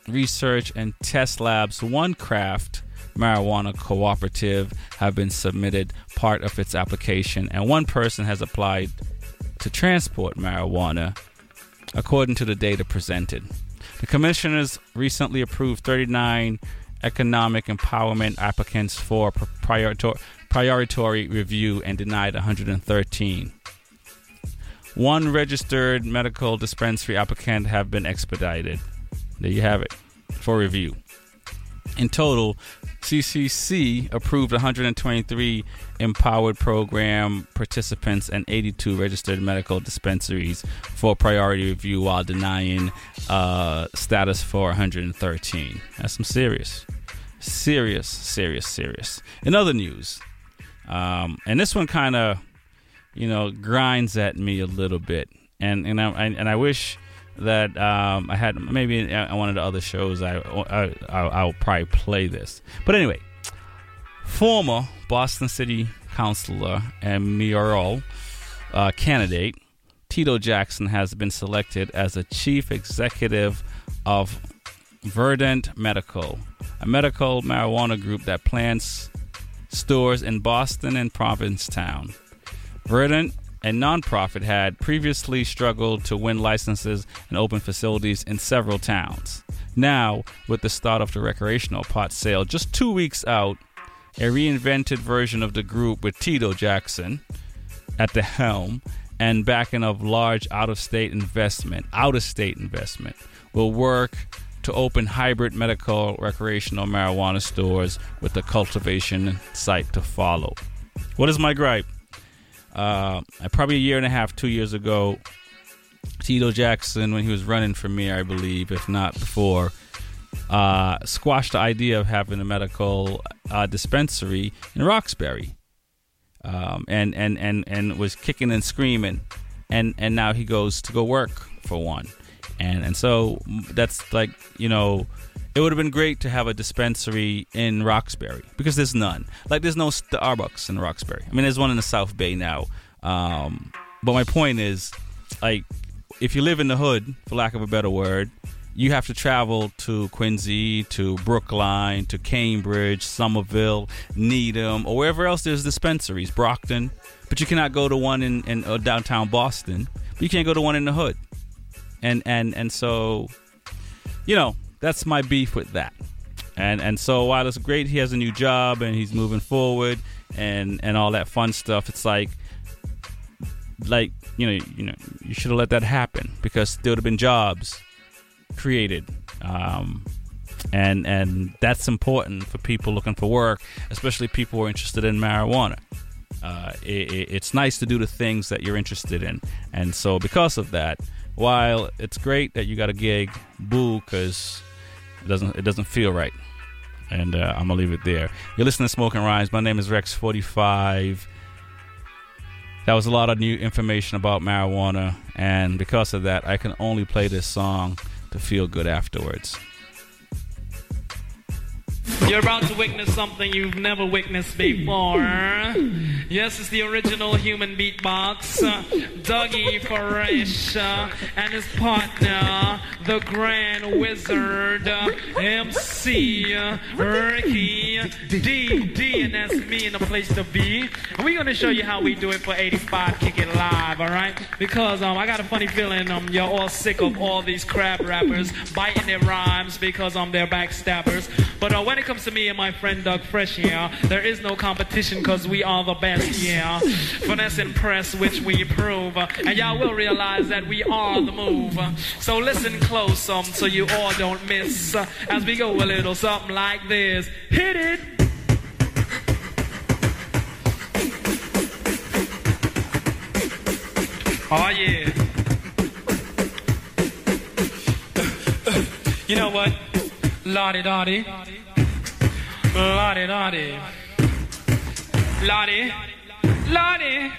research, and test labs. One craft marijuana cooperative have been submitted part of its application, and one person has applied to transport marijuana, according to the data presented. The commissioners recently approved thirty-nine economic empowerment applicants for prior priority review and denied one hundred thirteen. One registered medical dispensary applicant have been expedited. There you have it, for review. In total, C C C approved one hundred twenty-three empowered program participants and eighty-two registered medical dispensaries for priority review, while denying uh, status for one hundred thirteen. That's some serious, serious, serious, serious. In other news, um, and this one kind of, you know, grinds at me a little bit, and and I and I wish that um, I had maybe on one of the other shows I, I, I, I'll probably play this. But anyway, former Boston City Councilor and mayoral uh, candidate Tito Jackson has been selected as a chief executive of Verdant Medical, a medical marijuana group that plants stores in Boston and Provincetown. Verdant, a nonprofit, had previously struggled to win licenses and open facilities in several towns. Now, with the start of the recreational pot sale just two weeks out, a reinvented version of the group with Tito Jackson at the helm and backing of large out-of-state investment, out-of-state investment, will work to open hybrid medical recreational marijuana stores with the cultivation site to follow. What is my gripe? Uh, probably a year and a half, two years ago, Tito Jackson, when he was running for mayor, I believe, if not before, uh, squashed the idea of having a medical uh, dispensary in Roxbury, um, and, and, and, and was kicking and screaming, and, and now he goes to go work for one. And, and so that's like, you know, it would have been great to have a dispensary in Roxbury because there's none. Like, there's no Starbucks in Roxbury. I mean, there's one in the South Bay now. Um, but my point is, like, if you live in the hood, for lack of a better word, you have to travel to Quincy, to Brookline, to Cambridge, Somerville, Needham, or wherever else there's dispensaries, Brockton. But you cannot go to one in, in uh, downtown Boston. But you can't go to one in the hood. And, and, and so, you know, that's my beef with that. And and so while it's great he has a new job and he's moving forward and, and all that fun stuff, it's like like, you know, you know, you should have let that happen because there would have been jobs created. Um, and and that's important for people looking for work, especially people who are interested in marijuana. Uh, it, it, it's nice to do the things that you're interested in. And so because of that, while it's great that you got a gig, boo, because It doesn't it doesn't feel right, and uh, I'm gonna leave it there. You're listening to Smoking Rhymes. My name is Rex forty-five. That was a lot of new information about marijuana, and because of that, I can only play this song to feel good afterwards. You're about to witness something you've never witnessed before. Yes, it's the original human beatbox, uh, Dougie Fresh, uh, and his partner, the Grand Wizard, uh, M C uh, Ricky D D, and that's me in the place to be. And we're gonna show you how we do it for eighty-five Kick It Live, all right? Because um, I got a funny feeling um, you're all sick of all these crab rappers biting their rhymes because um, they're backstabbers. But uh, when it comes to me and my friend Doug Fresh here, there is no competition because we are the best, yeah. Finesse and press, which we prove. Uh, and y'all will realize that we are the move. Uh, so listen close um, so you all don't miss uh, as we go a little something like this. Hit it! Oh, yeah. You know what? La-di-da-di. La-di-da-di. La-di. La-di.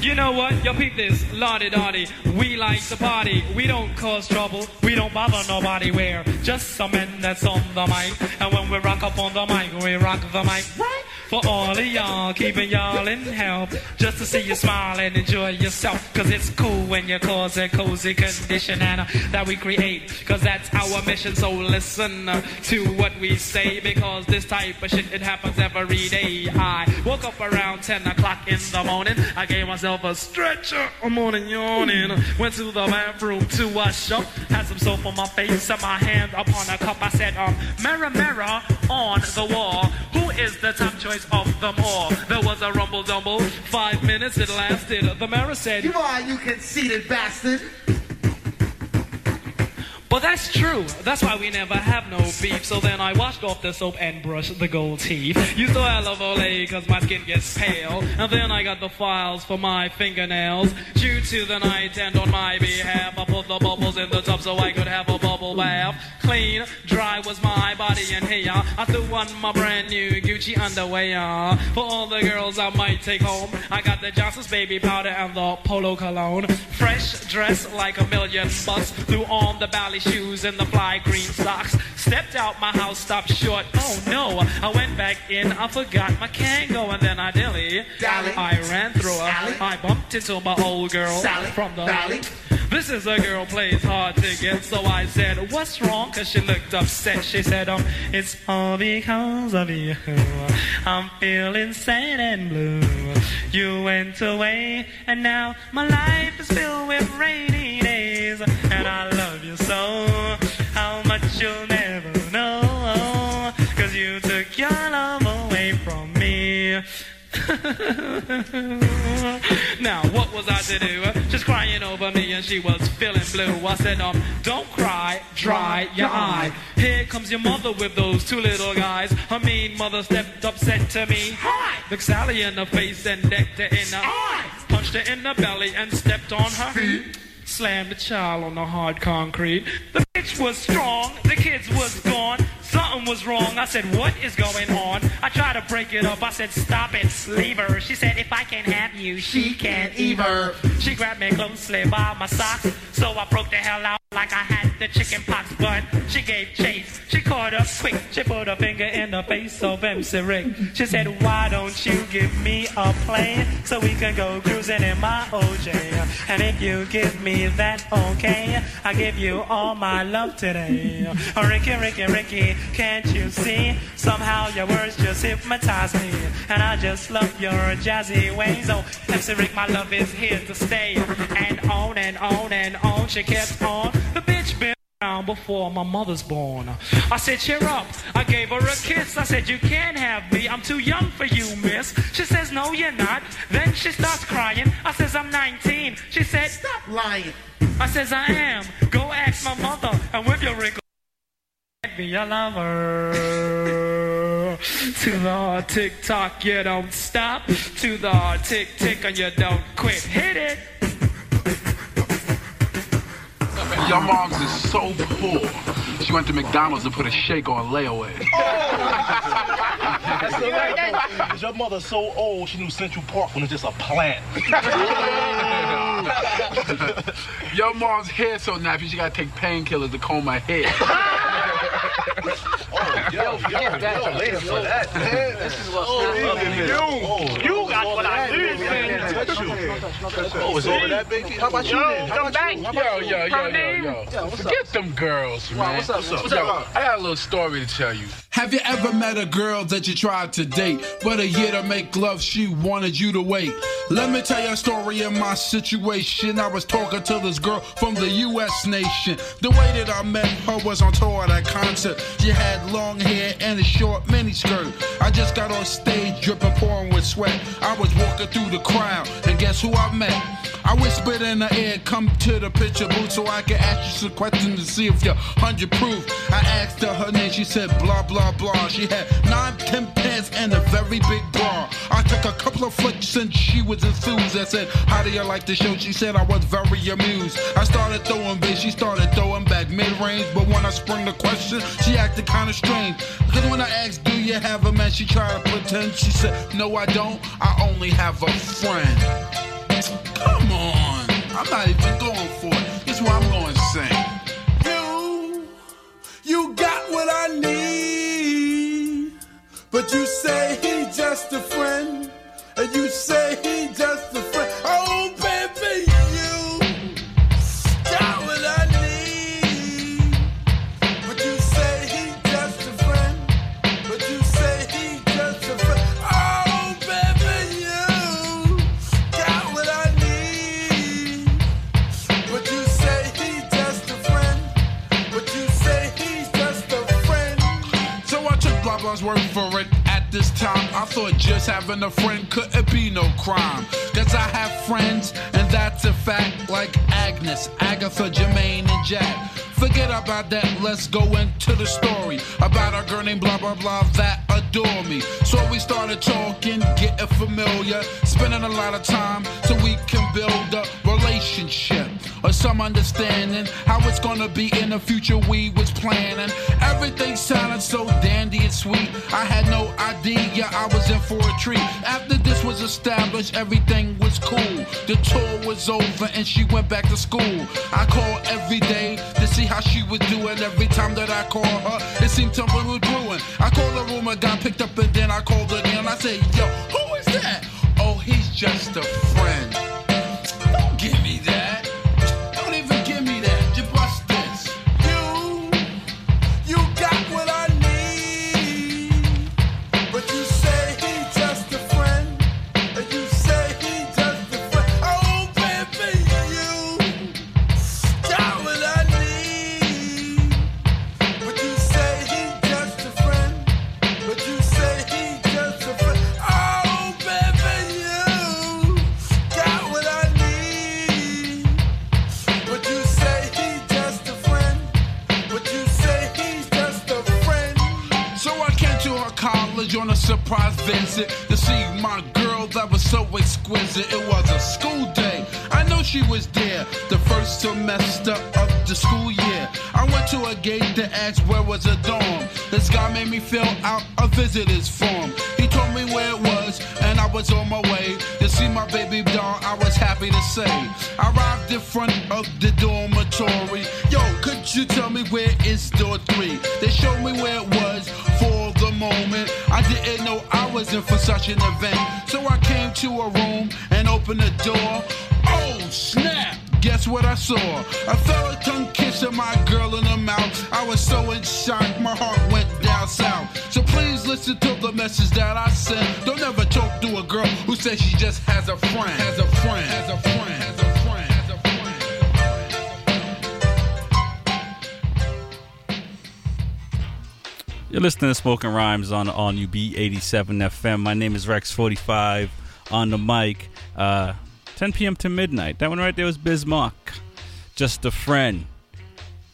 You know what? Yo, peep this. La-di-da-di. We like to party. We don't cause trouble. We don't bother nobody. We're just some men that's on the mic. And when we rock up on the mic, we rock the mic. What? For all of y'all, keeping y'all in health, just to see you smile and enjoy yourself. Cause it's cool when you cause a cozy condition, and uh, that we create, cause that's our mission. So listen uh, to what we say, because this type of shit, it happens every day. I woke up around ten o'clock in the morning. I gave myself a stretcher, a morning yawning. Went to the bathroom to wash up, had some soap on my face and my hand upon a cup. I said, um, mirror, mirror on the wall, who is the top choice of them all? There was a rumble dumble. Five minutes it lasted. The mirror said, "You are, you conceited bastard." Well, that's true. That's why we never have no beef. So then I washed off the soap and brushed the gold teeth. Used oil of Olay cause my skin gets pale. And then I got the files for my fingernails. Due to the night and on my behalf, I put the bubbles in the tub so I could have a bubble bath. Clean, dry was my body and hair. I threw on my brand new Gucci underwear. For all the girls I might take home, I got the Johnson's baby powder and the Polo cologne. Fresh, dressed like a million bucks. Threw on the ballet shoes and the fly green socks. Stepped out my house, stopped short. Oh no, I went back in, I forgot my Kango. And then I dilly dally, I ran through her alley. I bumped into my old girl Sally from the valley. This is a girl plays hard to get. So I said, what's wrong? Cause she looked upset. She said, um, it's all because of you. I'm feeling sad and blue. You went away and now my life is filled with rainy days. And I love you so, how much you'll never know, cause you took your love away from me. Now what was I to do? Just crying over me and she was feeling blue. I said, um, don't cry, dry your eye. Here comes your mother with those two little guys. Her mean mother stepped up, said to me, hi. Looked Sally in the face and decked her in the eye. Punched her in the belly and stepped on her feet. Slammed the child on the hard concrete. The bitch was strong, the kids was gone. Something was wrong, I said, what is going on? I tried to break it up, I said, stop it, leave her. She said, if I can't have you, she can't either. She grabbed me closely by my socks, so I broke the hell out like I had the chicken pox. But she gave chase, she caught up quick. She put her finger in the face of M C Rick. She said, why don't you give me a plane so we can go cruising in my O J? And if you give me that okay, I give you all my love today. Ricky, Ricky, Ricky, can't you see? Somehow your words just hypnotize me, and I just love your jazzy ways. Oh, M C Rick, my love is here to stay. And on and on and on, she kept on. The bitch been around before my mother's born. I said, cheer up. I gave her a kiss. I said, you can't have me, I'm too young for you, miss. She says, no, you're not. Then she starts crying. I says, I'm nineteen. She said, stop lying. I says, I am. Go ask my mother. And with your Rick, be a lover. To the tick tock, you don't stop. To the tick tick, and you don't quit. Hit it. Your mom's is so poor. She went to McDonald's and put a shake on layaway. Oh! Your mother's so old, she knew Central Park when it was just a plant. Your mom's hair so nappy, she gotta take painkillers to comb her hair. Oh, yo, yo, yo, yo, later for that. This is what's happening. You, you got what I need, man. Touch you. Oh, it's over that, baby? How about you? How about you? Yo, yo, yo, yo, yo. Forget them girls, man. What's up? What's up? I got a little story to tell you. Have you ever met a girl that you tried to date, but a year to make love, she wanted you to wait? Let me tell you a story in my situation. I was talking to this girl from the U S nation. The way that I met her was on tour at a concert. She had long hair and a short miniskirt. I just got on stage dripping, pouring with sweat. I was walking through the crowd, and guess who I met? I whispered in her ear, come to the picture booth so I can ask you some questions to see if you're one hundred proof. I asked her her name, she said blah, blah, blah. She had nine, ten pants and a very big bra. I took a couple of flicks and she was enthused. I said, how do you like the show? She said I was very amused. I started throwing bass, she started throwing back mid-range. But when I sprung the question, she acted kind of strange. Because when I asked, do you have a man? She tried to pretend. She said, no, I don't. I only have a friend. Come on. I'm not even going for it. This is what I'm going to sing. You, you got what I need. But you say he's just a friend. And you say he's just a friend. Oh, baby, you got what I need. But you say he's just a friend. But you say he's just a friend. Oh, baby, you got what I need. But you say he's just a friend. But you say he's just a friend. So I took blah blah's word for it. This time I thought just having a friend couldn't be no crime. Cause I have friends, and that's a fact, like Agnes, Agatha, Jermaine, and Jack. Forget about that, let's go into the story about a girl named blah blah blah that adore me. So we started talking, getting familiar, spending a lot of time so we can build a relationship or some understanding how it's gonna be in the future we was planning. Everything sounded so dandy and sweet. I had no idea I was in for a treat. After this was established, everything was cool. The tour was over and she went back to school. I called every day to see how she was doing. Every time that I called her, it seemed something was brewing. I called the room, I got picked up, and then I called her again. I said, yo, who is that? Oh, he's just a friend. Don't give me that. On a surprise visit to see my girl that was so exquisite. It was a school day, I know she was there, the first semester of the school year. I went to a gate to ask where was a dorm. This guy made me fill out a visitor's form. He told me where it was and I was on my way to see my baby doll, I was happy to say. I arrived in front of the dormitory. Yo, could you tell me where is door three? They showed me where it was for the moment. I didn't know I was in for such an event. So I came to a room and opened the door. Oh, snap! Guess what I saw? I felt a tongue kissing my girl in the mouth. I was so in shock, my heart went down south. So please listen to the message that I sent. Don't ever talk to a girl who says she just has a friend. Has a friend. Has a friend. Has a friend. Has a friend. You're listening to Smoking Rhymes on on B eighty-seven F M. My name is Rex forty-five on the mic. Uh... ten p.m. to midnight. That one right there was Bismarck. Just a friend.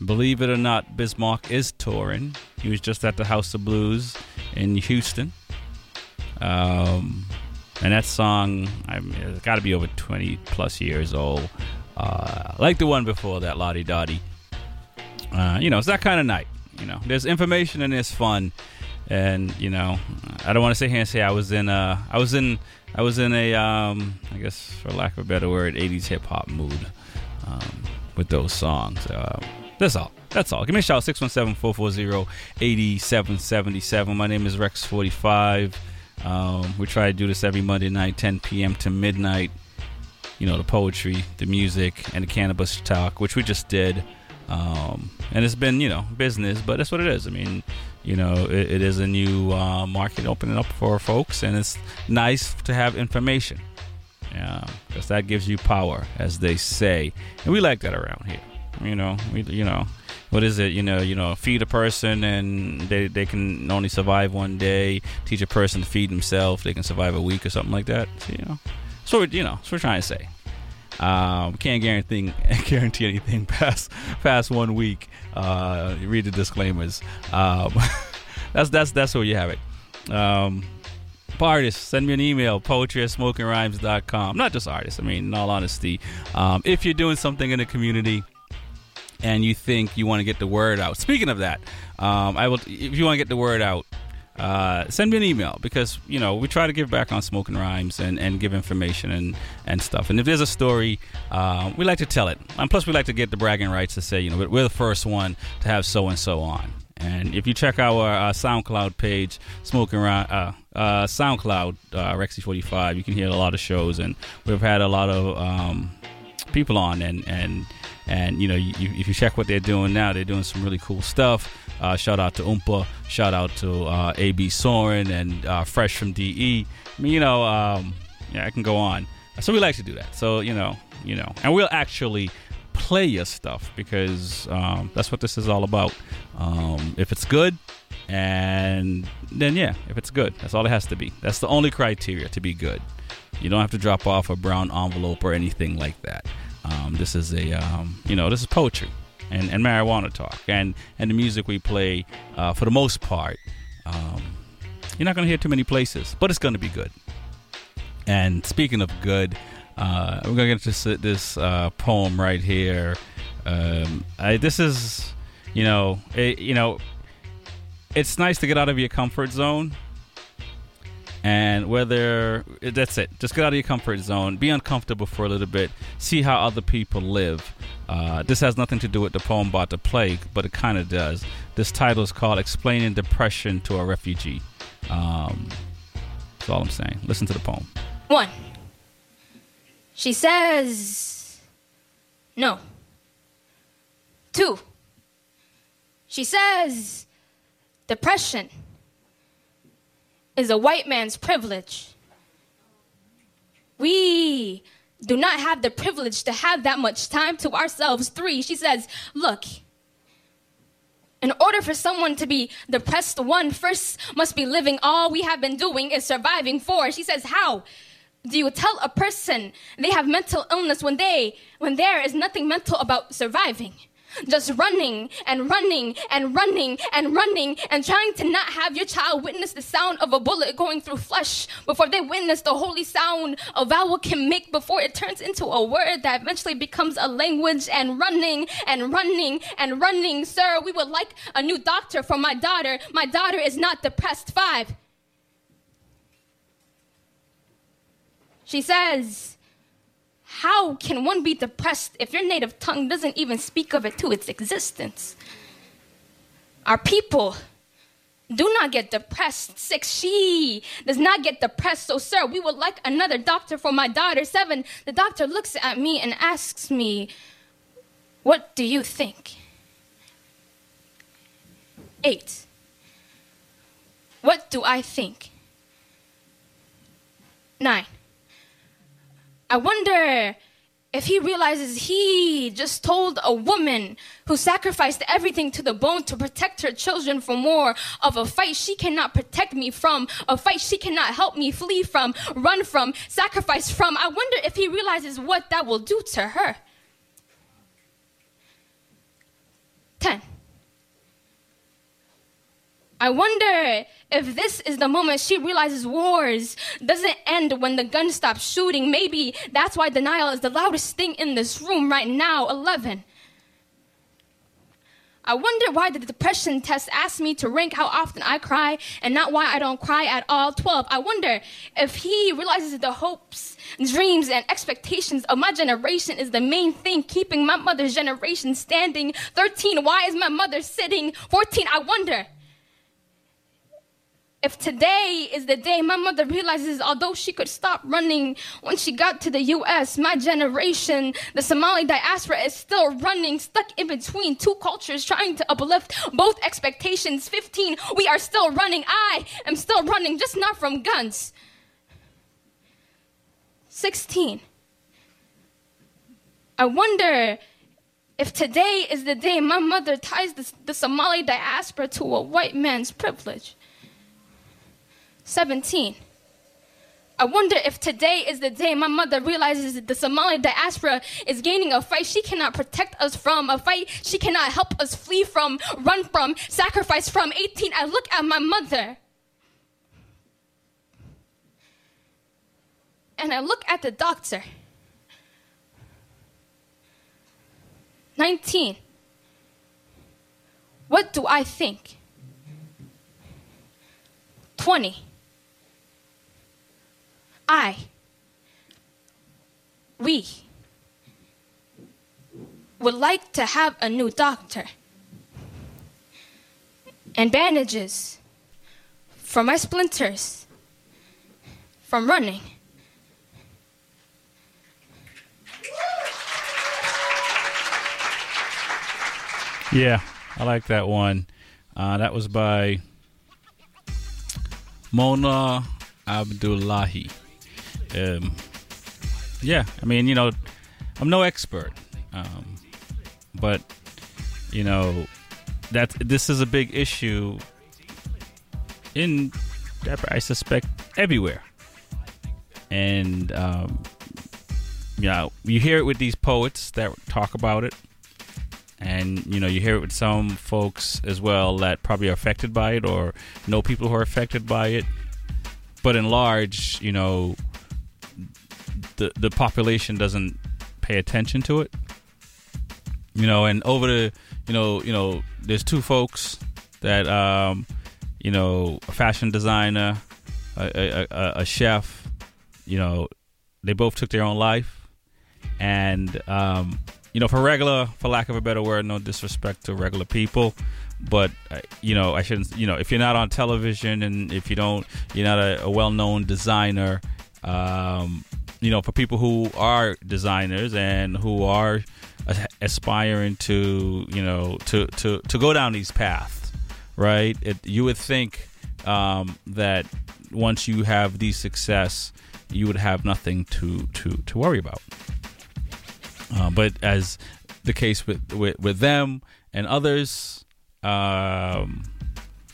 Believe it or not, Bismarck is touring. He was just at the House of Blues in Houston. Um, and that song, I mean, it's got to be over twenty plus years old. Uh, like the one before that, Lottie Dottie. Uh, you know, it's that kind of night. You know, there's information and there's fun. And, you know, I don't want to sit here and say I was in a, I was in, I was in a, um, I guess for lack of a better word, eighties hip hop mood um, with those songs. Uh, That's all. That's all. Give me a shout, six one seven, four four zero, eight seven seven seven. My name is Rex forty-five. Um, we try to do this every Monday night, ten p.m. to midnight. You know, the poetry, the music, and the cannabis talk, which we just did. Um, and it's been, you know, business, but that's what it is. I mean, you know, it, it is a new uh, market opening up for folks, and it's nice to have information. Yeah, because that gives you power, as they say. And we like that around here. You know, we, you know, what is it? You know, you know, feed a person and they, they can only survive one day. Teach a person to feed themselves, they can survive a week or something like that. So, you know, so you know, so we're trying to say. Um, can't guarantee guarantee anything past past one week. Uh, read the disclaimers. Um, that's that's that's where you have it. Um, Artists, send me an email, poetry at smoking rhymes dot com. Not just artists, I mean, in all honesty, um, if you're doing something in the community and you think you want to get the word out. Speaking of that, um, I will. If you want to get the word out, uh, send me an email, because you know we try to give back on Smoking Rhymes and, and give information and, and stuff. And if there's a story, uh, we like to tell it. And plus, we like to get the bragging rights to say, you know, we're the first one to have so and so on. And if you check our uh, SoundCloud page, Smoking Rhymes, uh, uh, SoundCloud, uh, Rexy forty-five, you can hear a lot of shows, and we've had a lot of um, people on, and and and you know, you, if you check what they're doing now, they're doing some really cool stuff. Uh, shout out to Oompa, shout out to uh, A B Soren, and uh, Fresh from D E. I mean, you know, um, yeah, I can go on. So we like to do that. So you know, you know, and we'll actually play your stuff, because um, that's what this is all about. Um, if it's good, and then yeah, if it's good, that's all it has to be. That's the only criteria to be good. You don't have to drop off a brown envelope or anything like that. Um, this is a um, you know, this is poetry and, and marijuana talk, and and the music we play uh, for the most part. Um, you're not gonna hear too many places, but it's gonna be good. And speaking of good. Uh, we're going to get into this, this uh, poem right here. Um, I, this is, you know, it, you know, it's nice to get out of your comfort zone. And whether, that's it. Just get out of your comfort zone. Be uncomfortable for a little bit. See how other people live. Uh, this has nothing to do with the poem I'm about to play, but it kind of does. This title is called Explaining Depression to a Refugee. Um, that's all I'm saying. Listen to the poem. One. She says, no. Two, she says, depression is a white man's privilege. We do not have the privilege to have that much time to ourselves. Three, she says, look, in order for someone to be depressed, one first must be living. All we have been doing is surviving. Four, she says, how? Do you tell a person they have mental illness when they, when there is nothing mental about surviving? Just running and running and running and running and trying to not have your child witness the sound of a bullet going through flesh before they witness the holy sound a vowel can make before it turns into a word that eventually becomes a language, and running and running and running. Sir, we would like a new doctor for my daughter. My daughter is not depressed. Five. She says, how can one be depressed if your native tongue doesn't even speak of it to its existence? Our people do not get depressed. Six, she does not get depressed. So, sir, we would like another doctor for my daughter. Seven, the doctor looks at me and asks me, what do you think? Eight, what do I think? Nine, I wonder if he realizes he just told a woman who sacrificed everything to the bone to protect her children from war of a fight she cannot protect me from, a fight she cannot help me flee from, run from, sacrifice from. I wonder if he realizes what that will do to her. Ten. I wonder if this is the moment she realizes wars doesn't end when the gun stops shooting. Maybe that's why denial is the loudest thing in this room right now. Eleven. I wonder why the depression test asked me to rank how often I cry and not why I don't cry at all. twelve, I wonder if he realizes the hopes, dreams, and expectations of my generation is the main thing keeping my mother's generation standing. thirteen, why is my mother sitting? fourteen, I wonder if today is the day my mother realizes although she could stop running when she got to the U S, my generation, the Somali diaspora, is still running, stuck in between two cultures, trying to uplift both expectations. fifteen, we are still running. I am still running, just not from guns. sixteen, I wonder if today is the day my mother ties the, the Somali diaspora to a white man's privilege. seventeen, I wonder if today is the day my mother realizes that the Somali diaspora is gaining a fight she cannot protect us from, a fight she cannot help us flee from, run from, sacrifice from. eighteen, I look at my mother and I look at the doctor. nineteen, what do I think? twenty, I, we would like to have a new doctor and bandages for my splinters from running. Yeah, I like that one. Uh, that was by Mona Abdullahi. Um, yeah, I mean, you know, I'm no expert, um, but you know that this is a big issue in, I suspect, everywhere. And um, you know, you hear it with these poets that talk about it, and you know, you hear it with some folks as well that probably are affected by it or know people who are affected by it. But in large, you know, the the population doesn't pay attention to it. You know, and over the, you know, you know, there's two folks that, um, you know, a fashion designer, a, a, a chef, you know, they both took their own life. And, um, you know, for regular, for lack of a better word, no disrespect to regular people, but, uh, you know, I shouldn't, you know, if you're not on television and if you don't, you're not a, a well-known designer, um, you know, for people who are designers and who are aspiring to, you know, to, to, to go down these paths, right? It, you would think um, that once you have the success, you would have nothing to, to, to worry about. Uh, but as the case with, with, with them and others, um,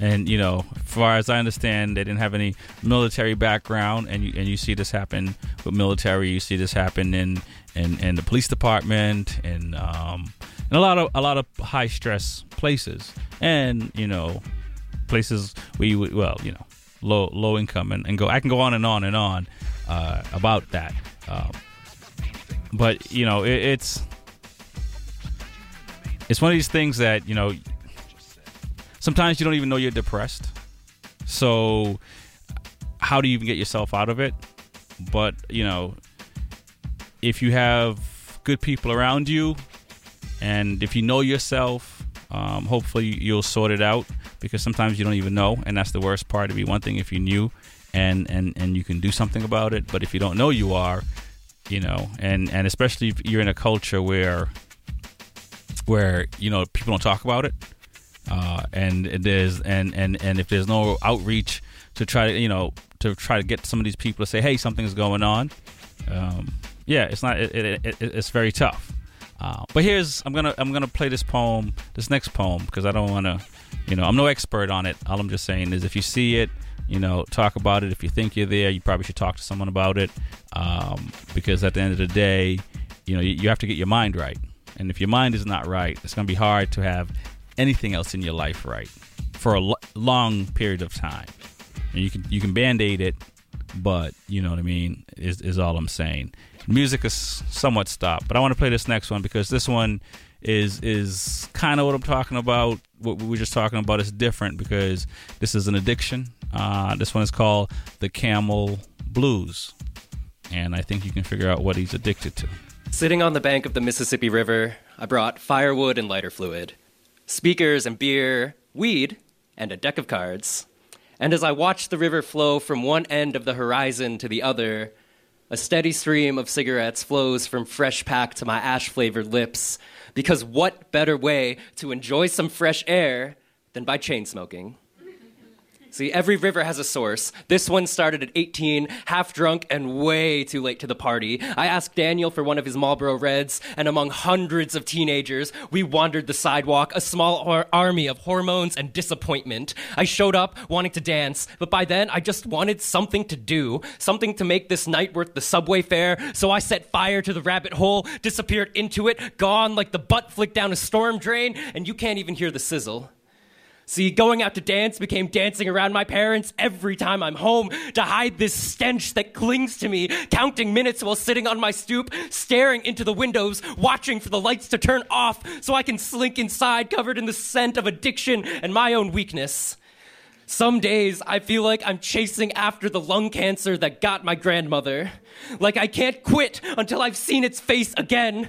and, you know, far as I understand, they didn't have any military background. And you, and you see this happen with military. You see this happen in, in, in the police department and um, in a lot of a lot of high stress places. And, you know, places where you, well, you know, low low income and, and go. I can go on and on and on uh, about that. Um, But, you know, it, it's it's one of these things that, you know, sometimes you don't even know you're depressed. So how do you even get yourself out of it? But, you know, if you have good people around you and if you know yourself, um, hopefully you'll sort it out, because sometimes you don't even know. And that's the worst part. It'd be one thing if you knew and, and, and you can do something about it. But if you don't know you are, you know, and, and especially if you're in a culture where, where, you know, people don't talk about it. Uh, and there's, and, and, and if there's no outreach to try to, you know, to try to get some of these people to say, hey, something's going on. Um, yeah, it's not, it, it, it, it's very tough. Uh, but here's, I'm going to, I'm going to play this poem, this next poem, because I don't want to, you know, I'm no expert on it. All I'm just saying is if you see it, you know, talk about it. If you think you're there, you probably should talk to someone about it, um, because at the end of the day, you know, you, you have to get your mind right. And if your mind is not right, it's going to be hard to have anything else in your life right for a lo- long period of time. And you can you can Band-Aid it, but you know what I mean, is, is all I'm saying. Music is somewhat stopped, but I want to play this next one because this one is is kind of what I'm talking about. What we were just talking about is different because this is an addiction. Uh, this one is called the Camel Blues, and I think you can figure out what he's addicted to. Sitting on the bank of the Mississippi River, I brought firewood and lighter fluid, speakers and beer, weed, and a deck of cards. And as I watched the river flow from one end of the horizon to the other, a steady stream of cigarettes flows from fresh pack to my ash-flavored lips, because what better way to enjoy some fresh air than by chain smoking? See, every river has a source. This one started at eighteen, half drunk and way too late to the party. I asked Daniel for one of his Marlboro Reds, and among hundreds of teenagers, we wandered the sidewalk, a small or- army of hormones and disappointment. I showed up wanting to dance, but by then I just wanted something to do, something to make this night worth the subway fare, so I set fire to the rabbit hole, disappeared into it, gone like the butt flick down a storm drain, and you can't even hear the sizzle. See, going out to dance became dancing around my parents every time I'm home to hide this stench that clings to me, counting minutes while sitting on my stoop, staring into the windows, watching for the lights to turn off so I can slink inside covered in the scent of addiction and my own weakness. Some days I feel like I'm chasing after the lung cancer that got my grandmother. Like I can't quit until I've seen its face again.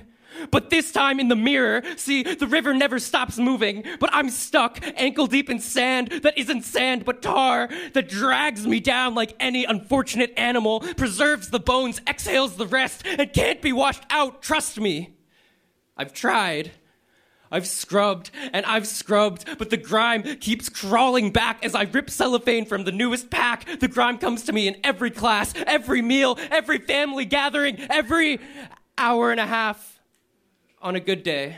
But this time in the mirror, see, the river never stops moving, but I'm stuck, ankle deep in sand that isn't sand but tar, that drags me down like any unfortunate animal, preserves the bones, exhales the rest, and can't be washed out, trust me. I've tried. I've scrubbed and I've scrubbed, but the grime keeps crawling back as I rip cellophane from the newest pack. The grime comes to me in every class, every meal, every family gathering, every hour and a half. On a good day.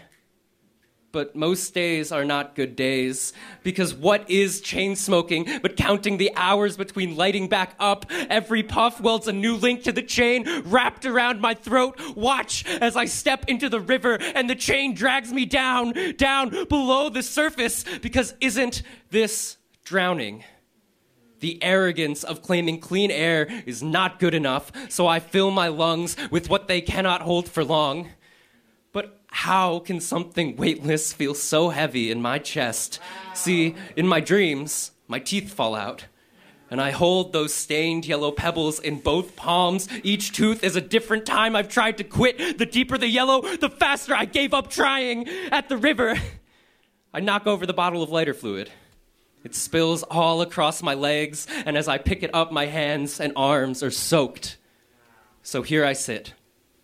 But most days are not good days, because what is chain smoking but counting the hours between lighting back up? Every puff welds a new link to the chain wrapped around my throat. Watch as I step into the river and the chain drags me down, down below the surface, because isn't this drowning? The arrogance of claiming clean air is not good enough, so I fill my lungs with what they cannot hold for long. But how can something weightless feel so heavy in my chest? Wow. See, in my dreams, my teeth fall out, and I hold those stained yellow pebbles in both palms. Each tooth is a different time I've tried to quit. The deeper the yellow, the faster I gave up trying. At the river, I knock over the bottle of lighter fluid. It spills all across my legs, and as I pick it up, my hands and arms are soaked. So here I sit,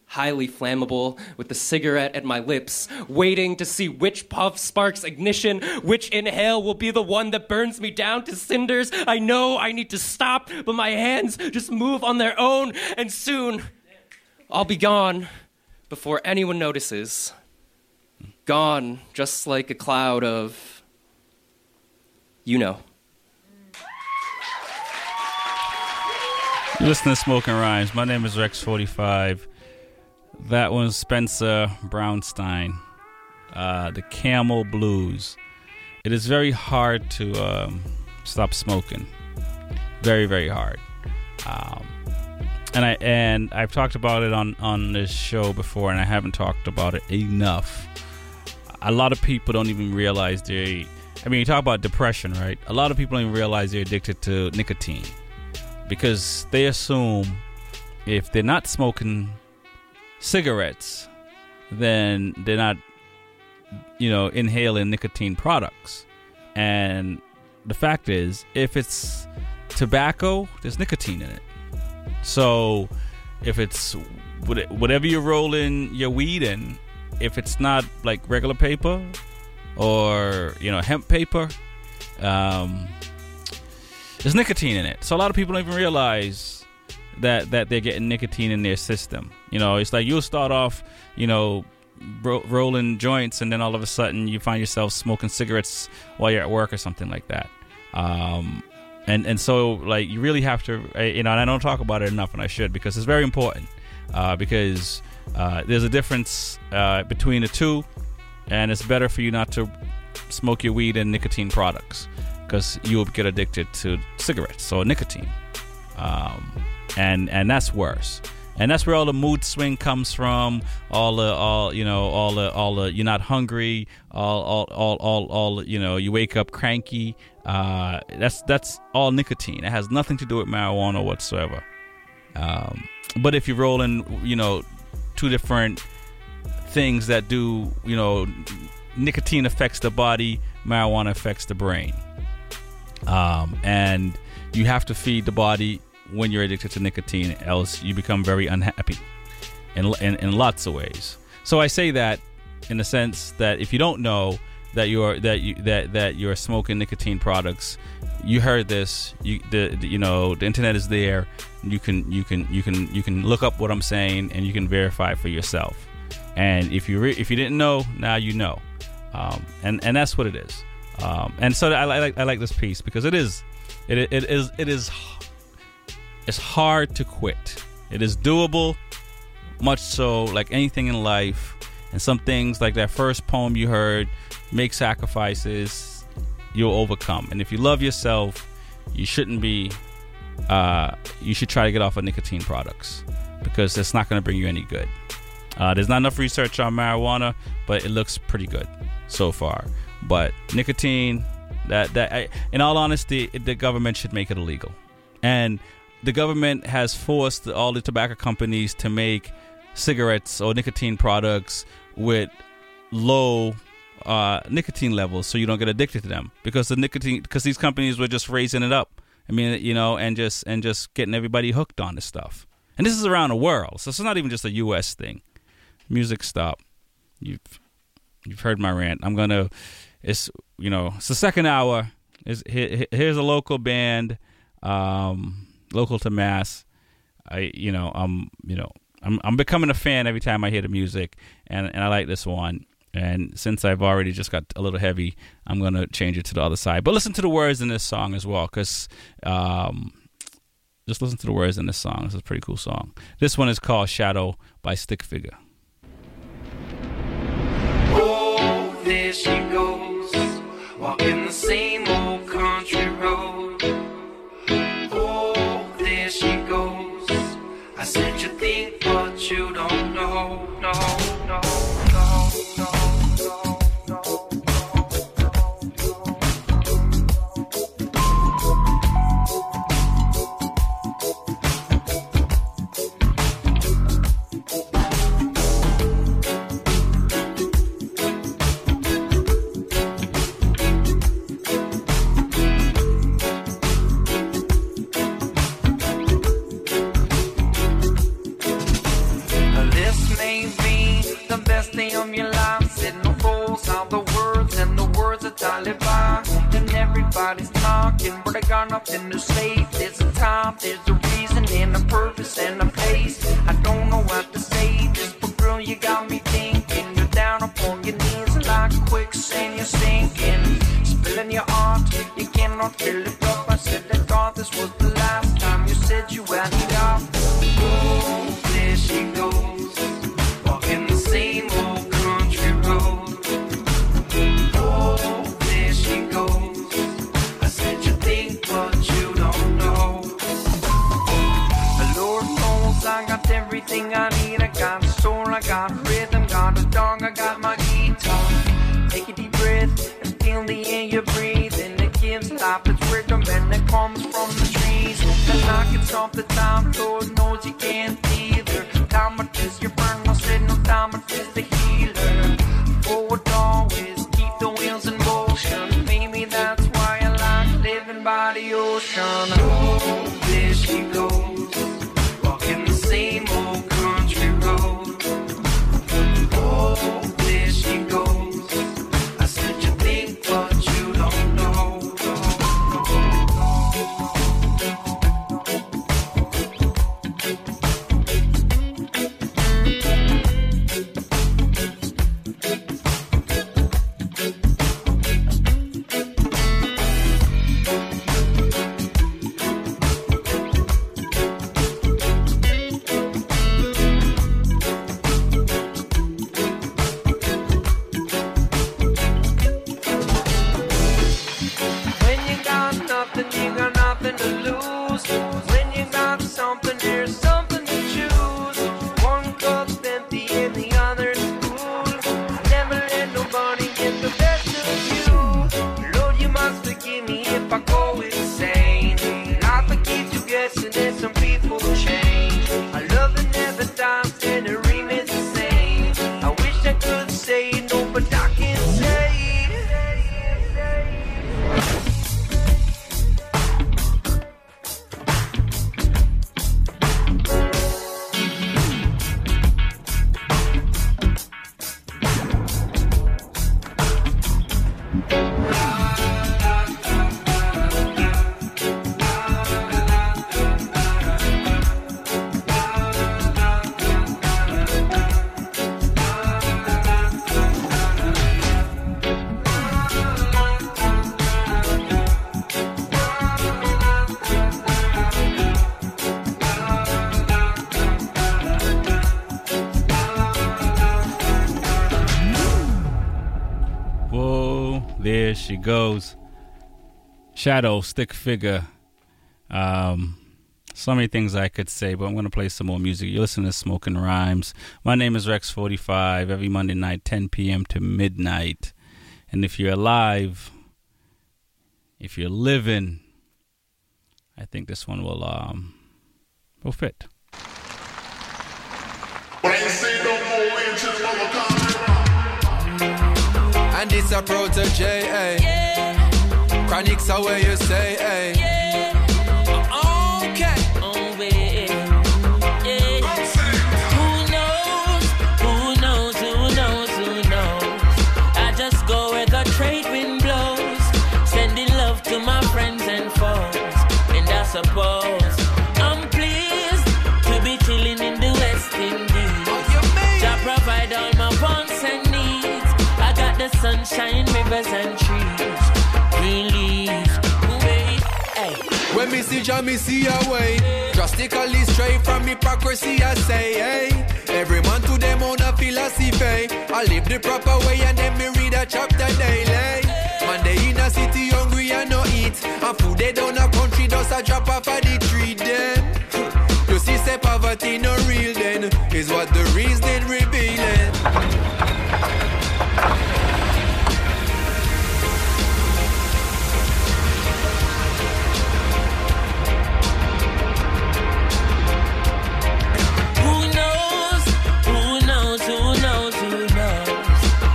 highly flammable, with the cigarette at my lips, waiting to see which puff sparks ignition, which inhale will be the one that burns me down to cinders. I know I need to stop, but my hands just move on their own, and soon I'll be gone before anyone notices. Gone, just like a cloud of, you know. You're listening to Smoking Rhymes. My name is Rex forty-five. That was Spencer Brownstein, uh, the Camel Blues. It is very hard to um, stop smoking. Very, very hard. Um, and I and I've talked about it on, on this show before, and I haven't talked about it enough. A lot of people don't even realize they. I mean, you talk about depression, right? A lot of people don't even realize they're addicted to nicotine, because they assume if they're not smoking cigarettes, then they're not, you know, inhaling nicotine products. And the fact is, if it's tobacco, there's nicotine in it. So if it's whatever you're rolling your weed in, if it's not like regular paper or, you know, hemp paper, um, there's nicotine in it. So a lot of people don't even realize that that they're getting nicotine in their system. You know, it's like you'll start off, you know, ro- rolling joints, and then all of a sudden you find yourself smoking cigarettes while you're at work or something like that. Um, and and so like you really have to, you know, and I don't talk about it enough, and I should, because it's very important. Uh, because uh, there's a difference uh, between the two, and it's better for you not to smoke your weed and nicotine products, because you'll get addicted to cigarettes or nicotine. Um, and and that's worse. And that's where all the mood swing comes from. All the, all you know, all the, all the. You're not hungry. All, all, all, all, all. You know, you wake up cranky. Uh, that's that's all nicotine. It has nothing to do with marijuana whatsoever. Um, but if you're rolling, you know, two different things that do, you know, nicotine affects the body, marijuana affects the brain. Um, and you have to feed the body when you're addicted to nicotine, else you become very unhappy in, in, in lots of ways. So I say that in the sense that if you don't know that you're that you that that you're smoking nicotine products, you heard this, you the, the you know the internet is there. You can you can you can you can look up what I'm saying and you can verify for yourself. And if you re- if you didn't know, now you know. Um, and and that's what it is. Um, and so I, I like I like this piece because it is it it is it is. It's hard to quit. It is doable, much so like anything in life. And some things, like that first poem you heard, make sacrifices, you'll overcome. And if you love yourself, you shouldn't be, uh, you should try to get off of nicotine products because it's not going to bring you any good. Uh, there's not enough research on marijuana, but it looks pretty good so far. But nicotine, that, that I, in all honesty, it, the government should make it illegal. And the government has forced all the tobacco companies to make cigarettes or nicotine products with low uh, nicotine levels, so you don't get addicted to them. Because the nicotine, because these companies were just raising it up. I mean, you know, and just and just getting everybody hooked on this stuff. And this is around the world, so it's not even just a U S thing. Music stop. You've you've heard my rant. I'm gonna. It's you know, it's the second hour. Is here, here's a local band. Um, local to Mass. I, you know, um, you know, I'm, I'm becoming a fan every time I hear the music, and, and I like this one. And since I've already just got a little heavy, I'm going to change it to the other side. But listen to the words in this song as well, because um, just listen to the words in this song. This is a pretty cool song. This one is called Shadow by Stick Figure. Oh, there she goes, walking the same old country road. She goes, I said you think but you don't know, no, no, no, no, no, no, no, of your life, said no fools are the words, and the words are Taliban, and everybody's talking, but I got nothing to say. There's a time, there's a reason, and a purpose, and a place. I don't know what to say, just but girl, you got me thinking. You're down upon your knees, like quicksand, you're sinking, spilling your art, you cannot fill it up. I said I thought this was the last time you said you had it up. Oh, there she goes, walking the same old country road. Oh, there she goes. I said you think, but you don't know. The Lord knows I got everything I need. I got a soul, I got rhythm, got a dog, I got my guitar. Take a deep breath and feel the air you breathe. And it gives life its rhythm, and it comes from the trees. The knockings off the time, Lord knows you can't either. Time it is your burn, I said no time it is the healer. Forward always, keep the wheels in motion. Maybe that's why I like living by the ocean. Oh, there she goes, walking the same old country road. Oh, there she goes, I said you think but you don't know. There she goes. Shadow, stick figure. Um, so many things I could say, but I'm going to play some more music. You're listening to Smoking Rhymes. My name is Rex forty-five, every Monday night, ten p.m. to midnight. And if you're alive, if you're living, I think this one will um will fit. And it's a protege, eh? Yeah. Chronics are where you say, eh? Yeah. Okay. Oh, wait. Yeah. Who knows? Who knows? Who knows? Who knows? I just go where the trade wind blows. Sending love to my friends and foes. And I suppose I'm pleased to be chilling in the West Indies. I provide all my wants and needs. I got the sunshine, rivers and trees. Green leaves, wait, hey. When me see Jah, me see a way. Drastically straight from hypocrisy, I say, hey. Every man to them own a philosophy. I live the proper way and then me read a chapter daily. Man, they in a city hungry and no eat. And food they down a country, does a drop off of the tree then. You see, say poverty no real then is what the reason revealing. Who knows? Who knows? Who knows? Who knows?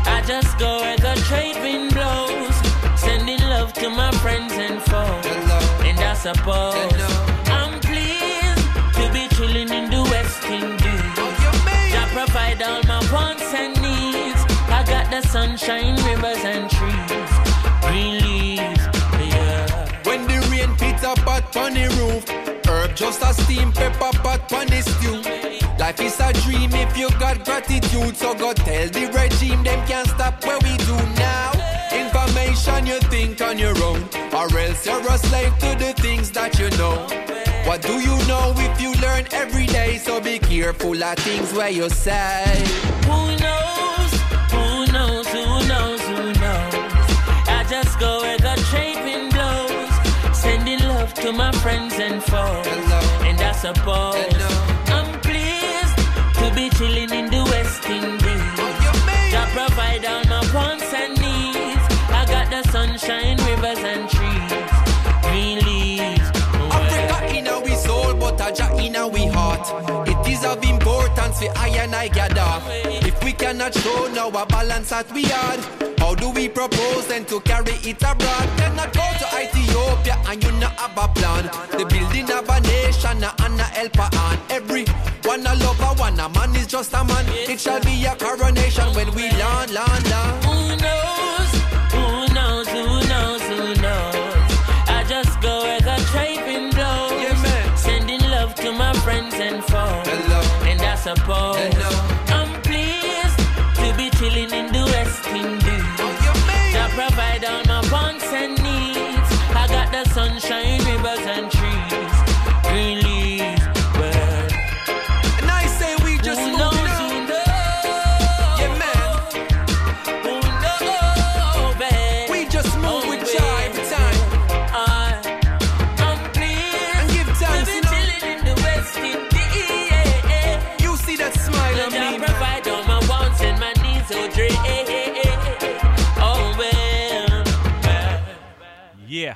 I just go where the trade wind blows, sending love to my friends and foes, and I suppose. Chilling in the West Indies. I provide all my wants and needs. I got the sunshine, rivers and trees. Green leaves, yeah. When the rain pits a pot on the roof, herb just a steam pepper pot on the stew. Life is a dream if you got gratitude. So go tell the regime them can't stop what we do now. Information you think on your own, or else you're a slave to the things that you know. What do you know if you learn every day? So be careful of things where you say. Who knows? Who knows? Who knows? Who knows? I just go where the trade wind blows, sending love to my friends and foes. Hello. And I suppose hello. I'm pleased to be chilling in the West Indies. I provide all my wants and needs. I got the sunshine, rivers and trees. Green leaves. But a Jah inna we heart. It is of importance we I and I gather. If we cannot show now a balance that we had, how do we propose then to carry it abroad? Cannot go to Ethiopia and you not have a plan. The building of a nation and a helper on. Every one a lover, one a man is just a man. It shall be a coronation when we land, land, land. Who knows? Who knows? Who knows? Who knows? I just go where the trade wind blows. To my friends and foes, and I suppose hello. I'm pleased to be chilling in the West Indies. I provide all my wants and needs. I got the sunshine, rivers and trees, green leaves. Well, and I say we just who knows, who knows, yeah man. Who knows, babe? We just move oh, with joy every time. Uh, I'm pleased and give thanks. You know? You see that smile on me. I provide all my wants and my needs. Oh, well. Yeah.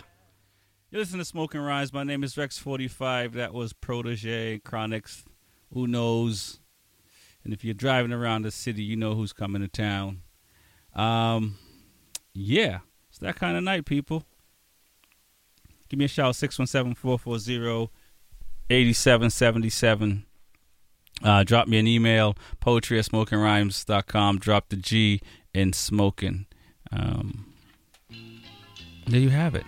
You listen to Smoking Rhymes. My name is Rex forty-five. That was Protege, Chronix, Who Knows. And if you're driving around the city, you know who's coming to town. Um, yeah. It's that kind of night, people. Give me a shout, six one seven, four four zero eighty-seven seventy-seven. Uh, drop me an email, poetry at smoking rhymes dot com. Drop the G in smoking. Um, there you have it.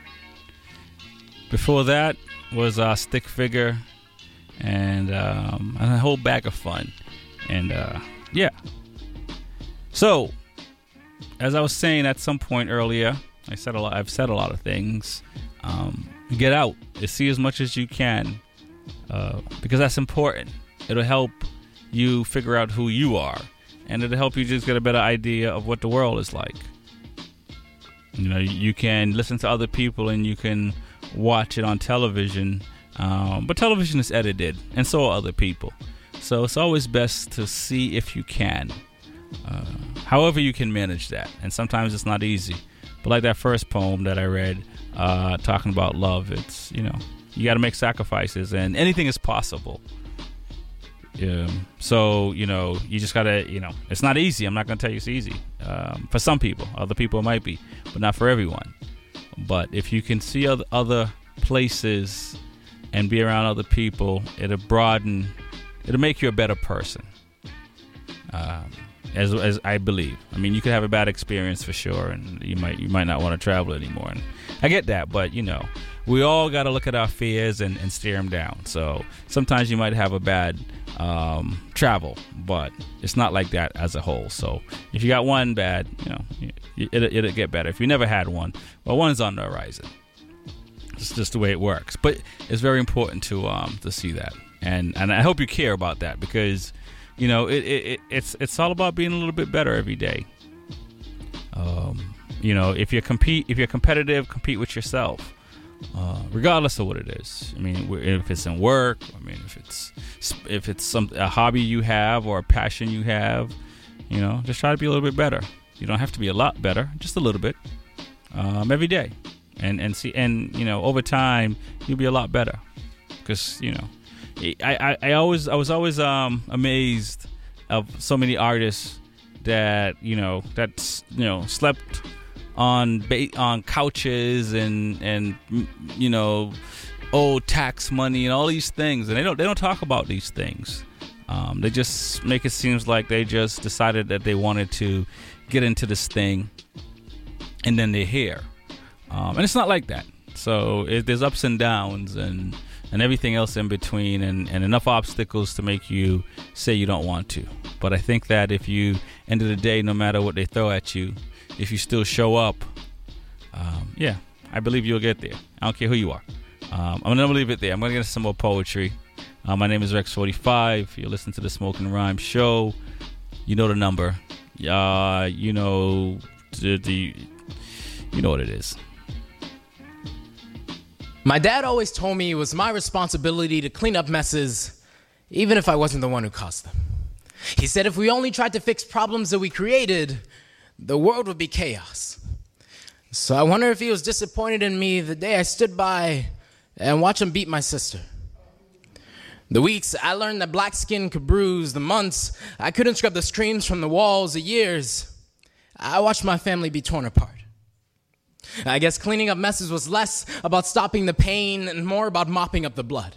Before that was uh, Stick Figure and, um, and a whole bag of fun. And uh, yeah. So, as I was saying at some point earlier, I said a lot, I've said a lot of things. Um, get out, see as much as you can. Uh, because that's important. It'll help you figure out who you are, and it'll help you just get a better idea of what the world is like. You know, you can listen to other people and you can watch it on television, um, but television is edited, and so are other people. So it's always best to see if you can, uh, however you can manage that. And sometimes it's not easy. But like that first poem that I read, uh, talking about love, it's, you know, you got to make sacrifices, and anything is possible. Yeah. So, you know, you just gotta, you know, it's not easy. I'm not gonna tell you it's easy. Um, for some people, other people it might be, but not for everyone. But if you can see other, other places and be around other people, it'll broaden, it'll make you a better person. Um, as as I believe. I mean, you could have a bad experience for sure, and you might you might not want to travel anymore. And I get that, but you know, we all got to look at our fears and, and steer them down. So sometimes you might have a bad um travel, but it's not like that as a whole. So if you got one bad, you know, it'll, it'll get better. If you never had one, well, one's on the horizon. It's just the way it works. But it's very important to um to see that, and and I hope you care about that, because you know it, it, it it's it's all about being a little bit better every day. Um you know, if you compete if you're competitive, compete with yourself. Uh, regardless of what it is. I mean, if it's in work, I mean, if it's if it's some a hobby you have or a passion you have, you know, just try to be a little bit better. You don't have to be a lot better, just a little bit, um, every day, and and see, and you know, over time you'll be a lot better, because you know, I, I, I always I was always um, amazed of so many artists that you know that's you know slept on ba- on couches and and you know old tax money and all these things, and they don't they don't talk about these things. Um, they just make it seems like they just decided that they wanted to get into this thing, and then they're here, um, and it's not like that. So it, there's ups and downs and and everything else in between, and, and enough obstacles to make you say you don't want to. But I think that if you, end of the day, no matter what they throw at you, if you still show up, um, yeah, I believe you'll get there. I don't care who you are. Um, I'm going to leave it there. I'm going to get some more poetry. Uh, my name is Rex forty-five. You're listening to the Smoke and Rhyme Show. You know the number. Uh, you know the, the. You know what it is. My dad always told me it was my responsibility to clean up messes, even if I wasn't the one who caused them. He said if we only tried to fix problems that we created, the world would be chaos. So I wonder if he was disappointed in me the day I stood by and watched him beat my sister. The weeks I learned that black skin could bruise, the months I couldn't scrub the screams from the walls, the years I watched my family be torn apart. I guess cleaning up messes was less about stopping the pain and more about mopping up the blood.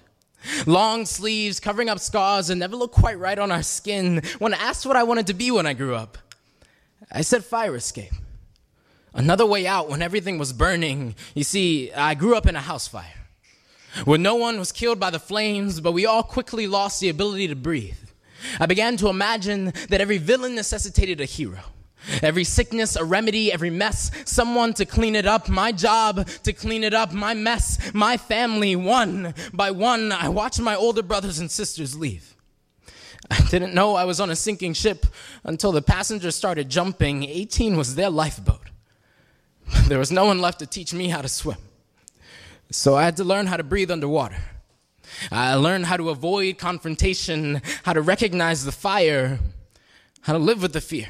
Long sleeves, covering up scars, and never looked quite right on our skin. When I asked what I wanted to be when I grew up, I said fire escape. Another way out when everything was burning. You see, I grew up in a house fire where no one was killed by the flames, but we all quickly lost the ability to breathe. I began to imagine that every villain necessitated a hero. Every sickness, a remedy, every mess, someone to clean it up. My job to clean it up, my mess, my family. One by one, I watched my older brothers and sisters leave. I didn't know I was on a sinking ship until the passengers started jumping. eighteen was their lifeboat. There was no one left to teach me how to swim. So I had to learn how to breathe underwater. I learned how to avoid confrontation, how to recognize the fire, how to live with the fear.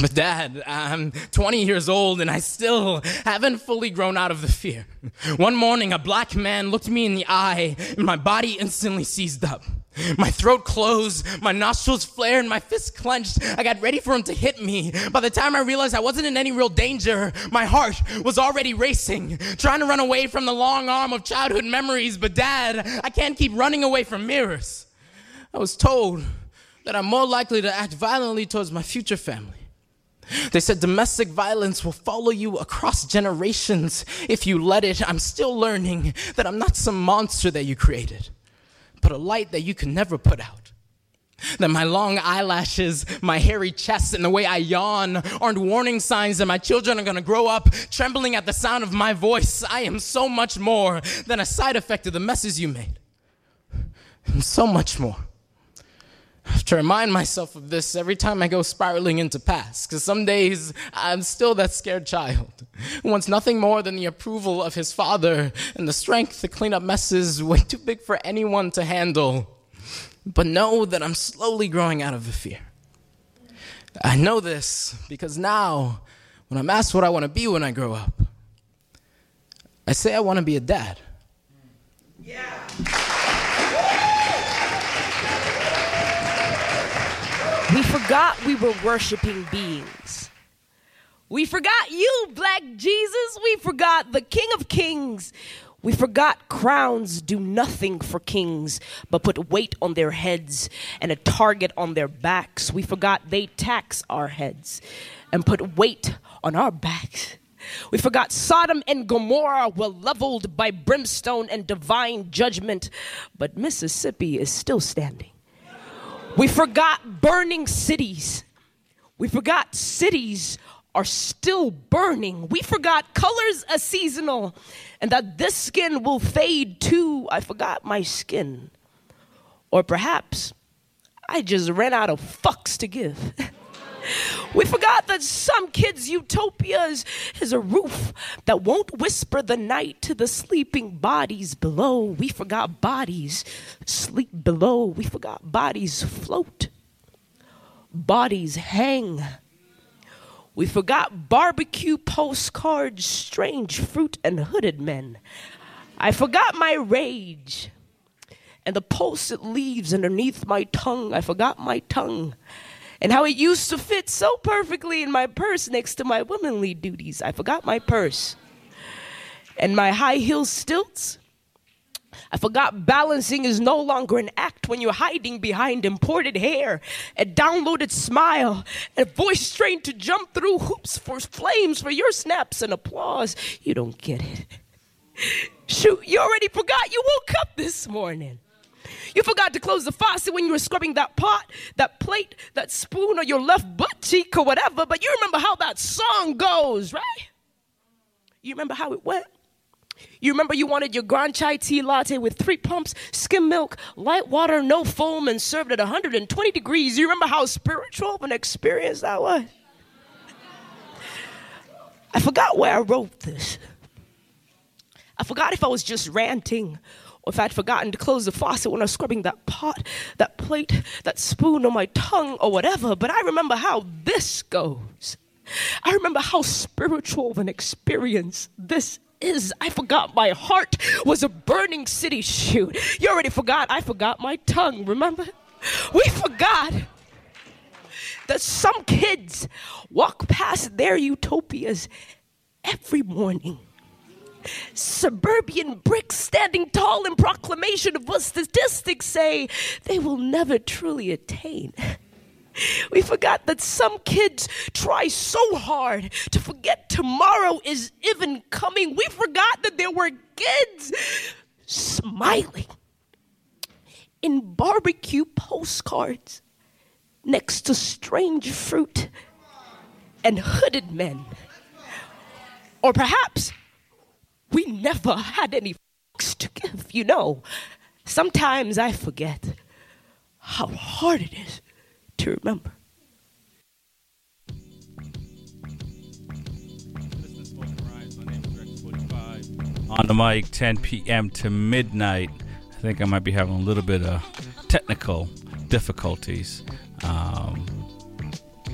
But Dad, I'm twenty years old and I still haven't fully grown out of the fear. One morning, a black man looked me in the eye and my body instantly seized up. My throat closed, my nostrils flared, my fists clenched. I got ready for him to hit me. By the time I realized I wasn't in any real danger, my heart was already racing, trying to run away from the long arm of childhood memories. But Dad, I can't keep running away from mirrors. I was told that I'm more likely to act violently towards my future family. They said domestic violence will follow you across generations if you let it. I'm still learning that I'm not some monster that you created, but a light that you can never put out. That my long eyelashes, my hairy chest, and the way I yawn aren't warning signs that my children are going to grow up trembling at the sound of my voice. I am so much more than a side effect of the messes you made. And so much more. I have to remind myself of this every time I go spiraling into past, because some days I'm still that scared child who wants nothing more than the approval of his father and the strength to clean up messes way too big for anyone to handle. But know that I'm slowly growing out of the fear. I know this because now, when I'm asked what I want to be when I grow up, I say I want to be a dad. Yeah. We forgot we were worshiping beings. We forgot you, Black Jesus. We forgot the King of Kings. We forgot crowns do nothing for kings but put weight on their heads and a target on their backs. We forgot they tax our heads and put weight on our backs. We forgot Sodom and Gomorrah were leveled by brimstone and divine judgment, but Mississippi is still standing. We forgot burning cities. We forgot cities are still burning. We forgot colors are seasonal and that this skin will fade too. I forgot my skin. Or perhaps I just ran out of fucks to give. We forgot that some kids' utopia is, is a roof that won't whisper the night to the sleeping bodies below. We forgot bodies sleep below. We forgot bodies float. Bodies hang. We forgot barbecue postcards, strange fruit, and hooded men. I forgot my rage and the pulse it leaves underneath my tongue. I forgot my tongue. And how it used to fit so perfectly in my purse next to my womanly duties. I forgot my purse. And my high heel stilts. I forgot balancing is no longer an act when you're hiding behind imported hair, a downloaded smile, a voice trained to jump through hoops for flames for your snaps and applause. You don't get it. Shoot, you already forgot you woke up this morning. You forgot to close the faucet when you were scrubbing that pot, that plate, that spoon, or your left butt cheek or whatever, but you remember how that song goes, right? You remember how it went? You remember you wanted your Grand Chai tea latte with three pumps, skim milk, light water, no foam, and served at one hundred twenty degrees. You remember how spiritual of an experience that was? I forgot where I wrote this. I forgot if I was just ranting, or if I'd forgotten to close the faucet when I was scrubbing that pot, that plate, that spoon on my tongue or whatever. But I remember how this goes. I remember how spiritual of an experience this is. I forgot my heart was a burning city. Shoot, you already forgot. I forgot my tongue, remember? We forgot that some kids walk past their utopias every morning. Suburban bricks standing tall in proclamation of what statistics say they will never truly attain. We forgot that some kids try so hard to forget tomorrow is even coming. We forgot that there were kids smiling in barbecue postcards next to strange fruit and hooded men. Or perhaps we never had any fucks to give, you know. Sometimes I forget how hard it is to remember. On the mic, ten p.m. to midnight. I think I might be having a little bit of technical difficulties. Um...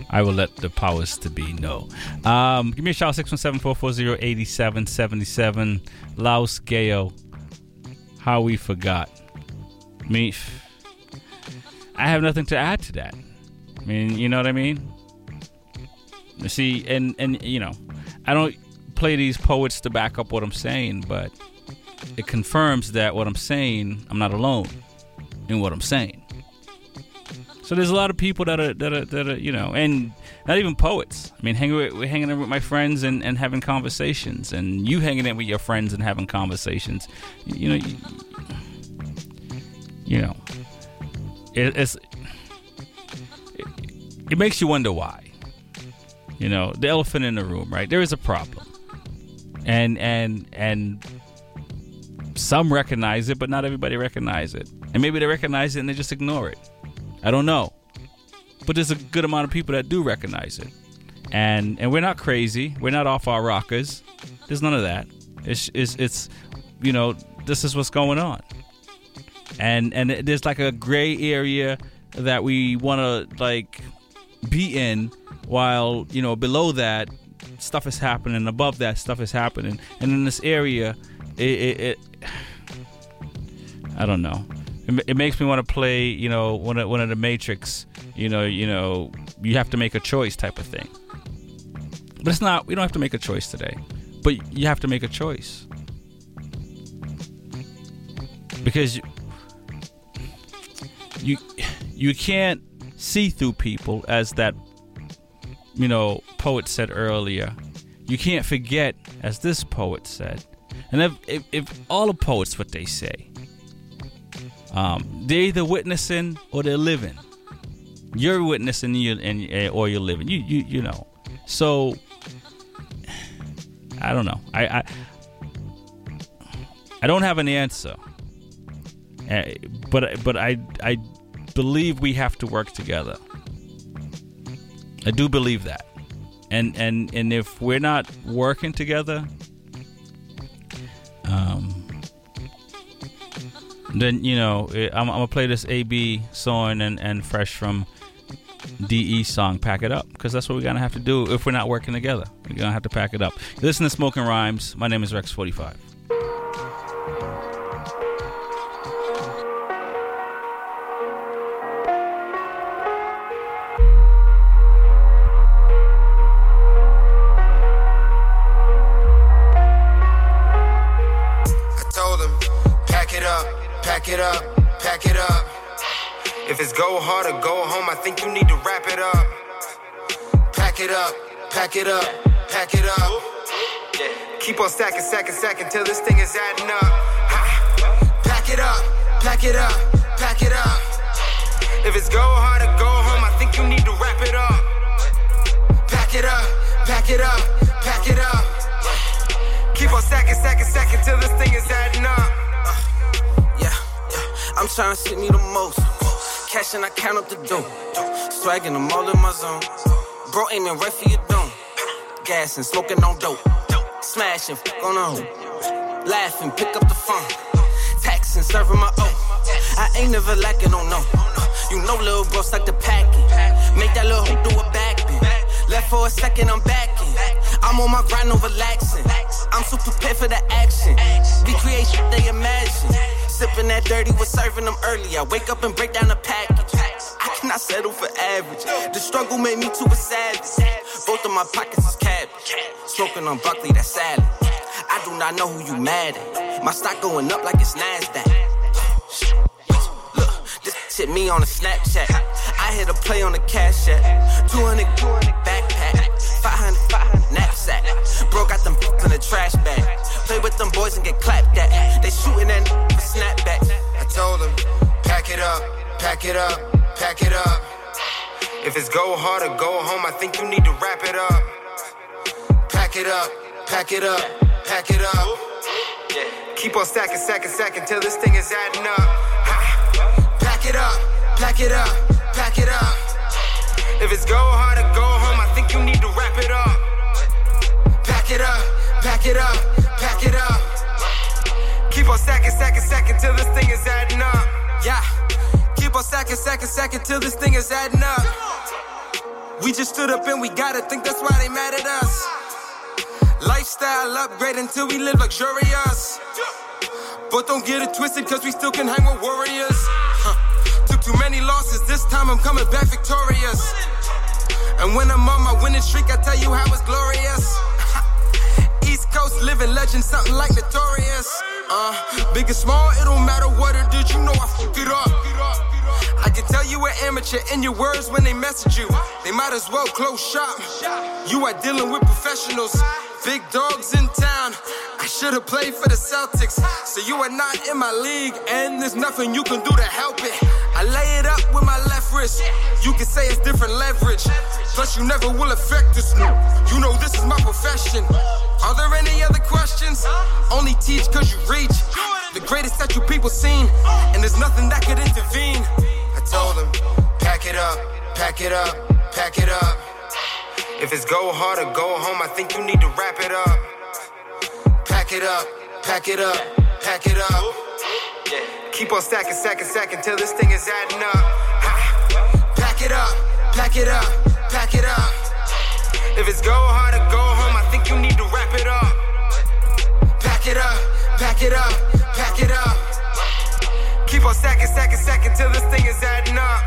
I will let the powers to be know. Um, give me a shout, six one seven, four four zero, eight seven seven seven. Laos Geo. How we forgot. Me. I have nothing to add to that. I mean, you know what I mean? See, and, and you know, I don't play these poets to back up what I'm saying, but it confirms that what I'm saying, I'm not alone in what I'm saying. So there's a lot of people that are, that are, that are, you know, and not even poets. I mean, hang with, we're hanging in with my friends and, and having conversations, and you hanging in with your friends and having conversations. You know, you, you know, it, it's it, it makes you wonder why. You know, the elephant in the room, right? There is a problem, and and and some recognize it, but not everybody recognize it, and maybe they recognize it and they just ignore it. I don't know. But there's a good amount of people that do recognize it. And and we're not crazy. We're not off our rockers. There's none of that. It's, it's, it's you know, this is what's going on. And and there's like a gray area that we want to, like, be in while, you know, below that, stuff is happening. Above that, stuff is happening. And in this area, it... it, it I don't know. It, it makes me want to play, you know, one of, one of the Matrix, you know, you know, you have to make a choice type of thing. But it's not... We don't have to make a choice today. But you have to make a choice. Because... You, You you can't see through people, as that, you know, poet said earlier. You can't forget, as this poet said. And if if, if all the poets, what they say, um, they're either witnessing or they're living. You're witnessing you and or you're living. You you you know. So I don't know. I I, I don't have an answer. Uh, but but I I believe we have to work together. I do believe that, and and and if we're not working together, um, then you know it, I'm, I'm gonna play this A B song and and Fresh from D E song, Pack It Up, because that's what we're gonna have to do if we're not working together. We're gonna have to pack it up. You listen to Smoking Rhymes. My name is Rex forty-five. Pack it up, pack it up. If it's go hard or go home, I think you need to wrap it up. Pack it up, pack it up, pack it up. Keep on stacking, stacking, stacking till this thing is adding up. Ha. Pack it up, pack it up, pack it up. If it's go hard or go home, I think you need to wrap it up. Pack it up, pack it up, pack it up. Keep on stacking, stacking, stacking till this thing is adding up. I'm tryna sit me the most. Cash and I count up the dough. Swagging, I'm all in my zone. Bro aiming right for your dome. Gassing, smoking on dope. Smashing, fuck on the hoe. Laughing, pick up the phone. Taxing, serving my own. I ain't never lacking on no. You know little bro stuck the packing. Make that little hoe do a backbend. Left for a second, I'm backing. I'm on my grind, no relaxing. I'm so prepared for the action. We create shit they imagine. Sipping that dirty, was serving them early. I wake up and break down the package. I cannot settle for average. The struggle made me too a savage. Both of my pockets is cabbage. Smoking on broccoli, that salad. I do not know who you mad at. My stock going up like it's NASDAQ. Look, this shit me on a Snapchat. I hit a play on the Cash App. two hundred backpack. five hundred knapsack. Bro got them in the trash bag. Play with them boys and get clapped at. They shooting at n- snapback. I told them, pack it up, pack it up, pack it up. If it's go hard or go home, I think you need to wrap it up. Pack it up, pack it up, pack it up. Keep on stacking, stacking, stacking till this thing is adding up. Ha. Pack it up, pack it up, pack it up. If it's go hard or go home, I think you need to wrap it up. Pack it up, pack it up, pack it up. Keep on stacking, stacking, stacking till this thing is adding up. Yeah. Keep on stacking, stacking, stacking till this thing is adding up. We just stood up and we got it. Think that's why they mad at us. Lifestyle upgrade until we live luxurious. But don't get it twisted, cause we still can hang with warriors. Huh. Took too many losses, this time I'm coming back victorious. And when I'm on my winning streak, I tell you how it's glorious. East Coast living legend, something like Notorious. Uh, big and small, it don't matter what it did, you know I fuck it up. I can tell you an amateur in your words when they message you. They might as well close shop. You are dealing with professionals, big dogs in town. I should've played for the Celtics, so you are not in my league, and there's nothing you can do to help it. I lay it up with my left wrist, you can say it's different leverage, plus you never will affect us, you know this is my profession. Are there any other questions? Only teach cause you reach, the greatest that you people seen, and there's nothing that could intervene. I told them. Pack it up, pack it up, pack it up. If it's go hard or go home, I think you need to wrap it up. Pack it up, pack it up, pack it up. Keep on stacking, stacking, stacking till this thing is adding up. Ha. Pack it up, pack it up, pack it up. If it's go hard or go home, I think you need to wrap it up. Pack it up, pack it up, pack it up. Keep on stacking, stacking, stacking till this thing is adding up.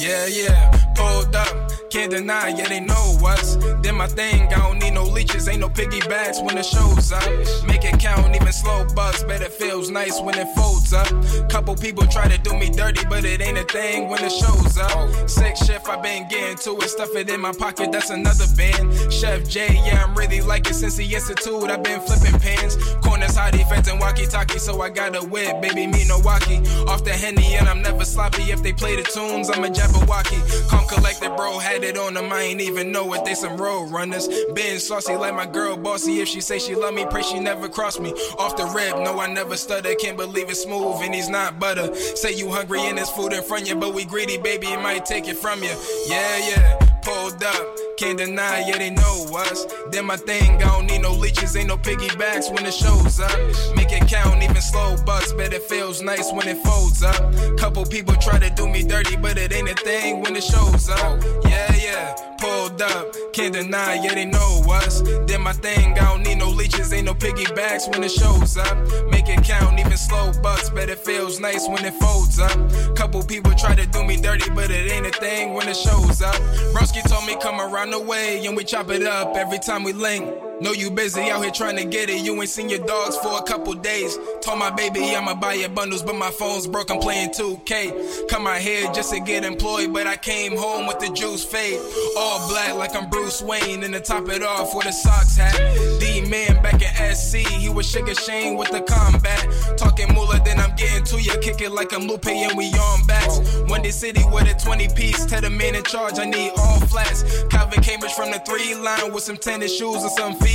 Yeah, yeah, pulled up, can't deny, yeah, they know us. Did my thing, I don't need no leeches, ain't no piggybacks when the show's up. Make it count, even slow bucks, bet it feels nice when it folds up. Couple people try to do me dirty, but it ain't a thing when the show's up. Sick shift, I been getting to it, stuff it in my pocket, that's another bin. Chef J, yeah, I'm really like it since the institute, I been flipping pins. Corners, high defense, and walkie-talkie, so I got a whip, baby, me no walkie. Off the Henny, and I'm never sloppy, if they play the tunes, I'm a Jabberwocky. Come collected, bro, had it on them, I ain't even know it, they some road runners. Been saucy like my girl bossy. If she say she love me, pray she never cross me. Off the rip, no I never stutter. Can't believe it's smooth and he's not butter. Say you hungry and there's food in front you, but we greedy, baby, it might take it from you. Yeah, yeah, pulled up, can't deny, yeah, they know us. Did my thing, I don't need no leeches, ain't no piggybacks when the show's up. Make it count, even slow bucks, bet it feels nice when it folds up. Couple people try to do me dirty, but it ain't a thing when the show's up. Yeah, yeah, pulled up, can't deny, yeah, they know us. Did my thing, I don't need no leeches, ain't no piggybacks when the show's up. Make it count, even slow bucks, bet it feels nice when it folds up. Couple people try to do me dirty, but it ain't a thing when the show's up. Broski told me come around the way and we chop it up every time we link. Know you busy out here trying to get it, you ain't seen your dogs for a couple days. Told my baby I'ma buy your bundles, but my phone's broke, I'm playing two K. Come out here just to get employed, but I came home with the juice fade. All black like I'm Bruce Wayne, and to top it off with a socks hat. D-man back in S C, he was Sugar Shane with the combat. Talking moolah, then I'm getting to ya, kick it like I'm Lupe and we on backs. Wendy City with a twenty piece, tell the man in charge I need all flats. Calvin Cambridge from the three line with some tennis shoes and some felines.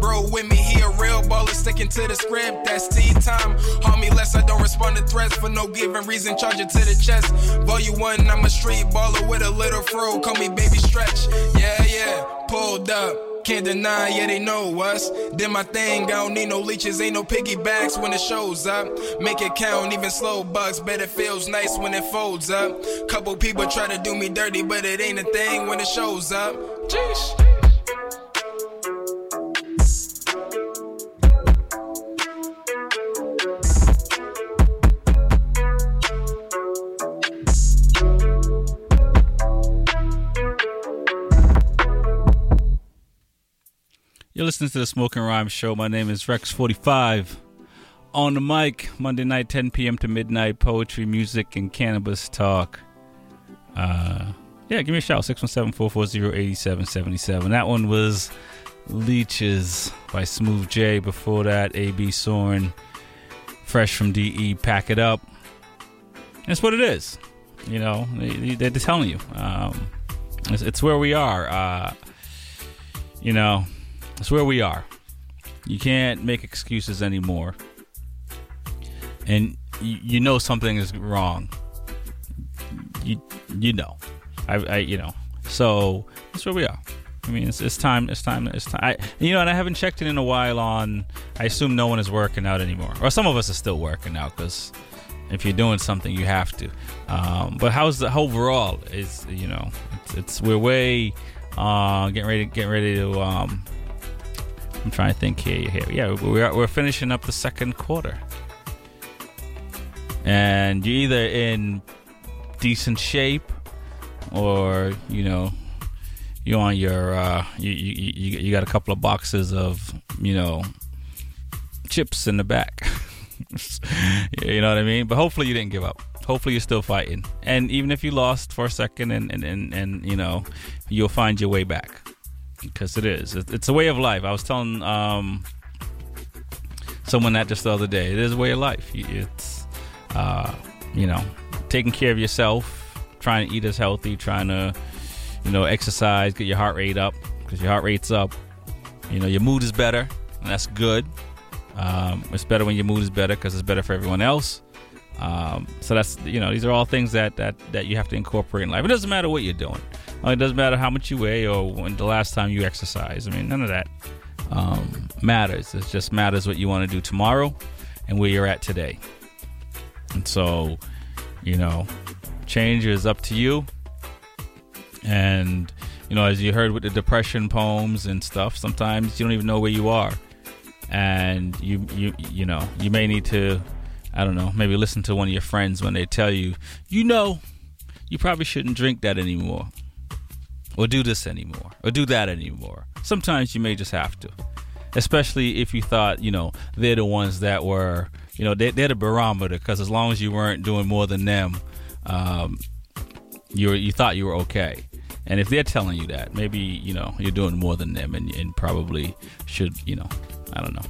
Bro with me, he a real baller, sticking to the script, that's tea time. Homie less, I don't respond to threats for no given reason, charge it to the chest. Volume one, I'm a street baller with a little fro, call me baby stretch. Yeah, yeah, pulled up, can't deny, yeah, they know us. Did my thing, I don't need no leeches, ain't no piggybacks when it shows up. Make it count, even slow bucks, bet it feels nice when it folds up. Couple people try to do me dirty, but it ain't a thing when it shows up. Jeez. You're listening to the Smoke and Rhyme Show. My name is Rex forty-five. On the mic, Monday night, ten p.m. to midnight, poetry, music, and cannabis talk. Uh, yeah, give me a shout, six one seven, four four zero, eight seven seven seven. That one was Leeches by Smooth J. Before that, A B Soren, fresh from D E, Pack It Up. That's what it is. You know, they, they're telling you. Um, it's, it's where we are. Uh, you know... That's where we are. You can't make excuses anymore. And you, you know something is wrong. You you know, I, I you know. So that's where we are. I mean, it's, it's time. It's time. It's time. I, you know, and I haven't checked in in a while. On I assume no one is working out anymore, or some of us are still working out because if you're doing something, you have to. Um, but how's the overall? Is you know, it's, it's we're way uh, getting ready. Getting ready to. Um, I'm trying to think here, here. Yeah, we're, we're finishing up the second quarter. And you're either in decent shape or, you know, you're on your, uh, you, you, you, you got a couple of boxes of, you know, chips in the back. You know what I mean? But hopefully you didn't give up. Hopefully you're still fighting. And even if you lost for a second and, and, and, and you know, you'll find your way back. Because it is. It's a way of life. I was telling um, someone that just the other day. It is a way of life. It's, uh, you know, taking care of yourself, trying to eat as healthy, trying to, you know, exercise, get your heart rate up, because your heart rate's up. You know, your mood is better, and that's good. Um, it's better when your mood is better, because it's better for everyone else. Um, so that's, you know, these are all things that, that, that you have to incorporate in life. It doesn't matter what you're doing. Uh, it doesn't matter how much you weigh or when the last time you exercise. I mean, none of that um, matters. It just matters what you want to do tomorrow and where you're at today. And so, you know, change is up to you. And, you know, as you heard with the depression poems and stuff, sometimes you don't even know where you are. And you, you, you know, you may need to, I don't know, maybe listen to one of your friends when they tell you, you know, you probably shouldn't drink that anymore, or do this anymore, or do that anymore. Sometimes you may just have to, especially if you thought, you know, they're the ones that were, you know, they're, they're the barometer, because as long as you weren't doing more than them, um, you were, you thought you were okay. And if they're telling you that, maybe, you know, you're doing more than them, and, and probably should, you know, I don't know.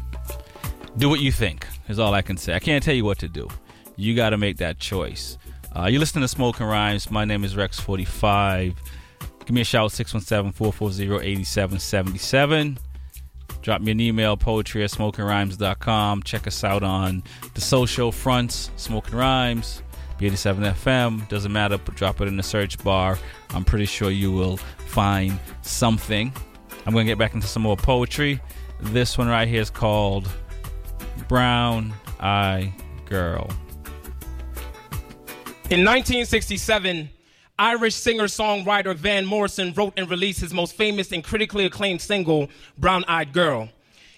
Do what you think is all I can say. I can't tell you what to do. You got to make that choice. Uh, you're listening to Smoking Rhymes. My name is Rex forty-five. Give me a shout, six one seven, four four zero, eight seven seven seven. Drop me an email, poetry at smoking rhymes dot com. Check us out on the social fronts, Smoking Rhymes, B eighty-seven F M. Doesn't matter, but drop it in the search bar. I'm pretty sure you will find something. I'm going to get back into some more poetry. This one right here is called Brown Eye Girl. In nineteen sixty-seven, Irish singer-songwriter Van Morrison wrote and released his most famous and critically acclaimed single, Brown Eyed Girl.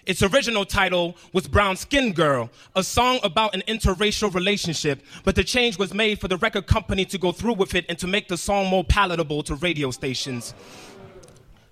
Its original title was Brown Skin Girl, a song about an interracial relationship, but the change was made for the record company to go through with it and to make the song more palatable to radio stations.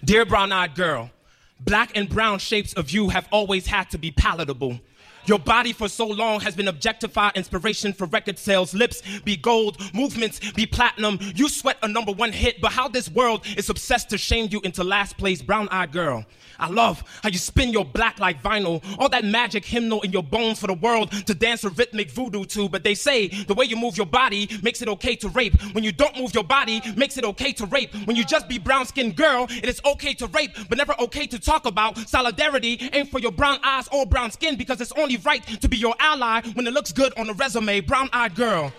Dear Brown Eyed Girl, Black and brown shapes of you have always had to be palatable. Your body for so long has been objectified inspiration for record sales. Lips be gold, movements be platinum. You sweat a number one hit, but how this world is obsessed to shame you into last place, brown-eyed girl. I love how you spin your black like vinyl, all that magic hymnal in your bones for the world to dance a rhythmic voodoo to. But they say the way you move your body makes it okay to rape. When you don't move your body, makes it okay to rape. When you just be brown-skinned girl, it is okay to rape, but never okay to talk about solidarity. Ain't for your brown eyes or brown skin, because it's only right to be your ally when it looks good on a resume, brown-eyed girl.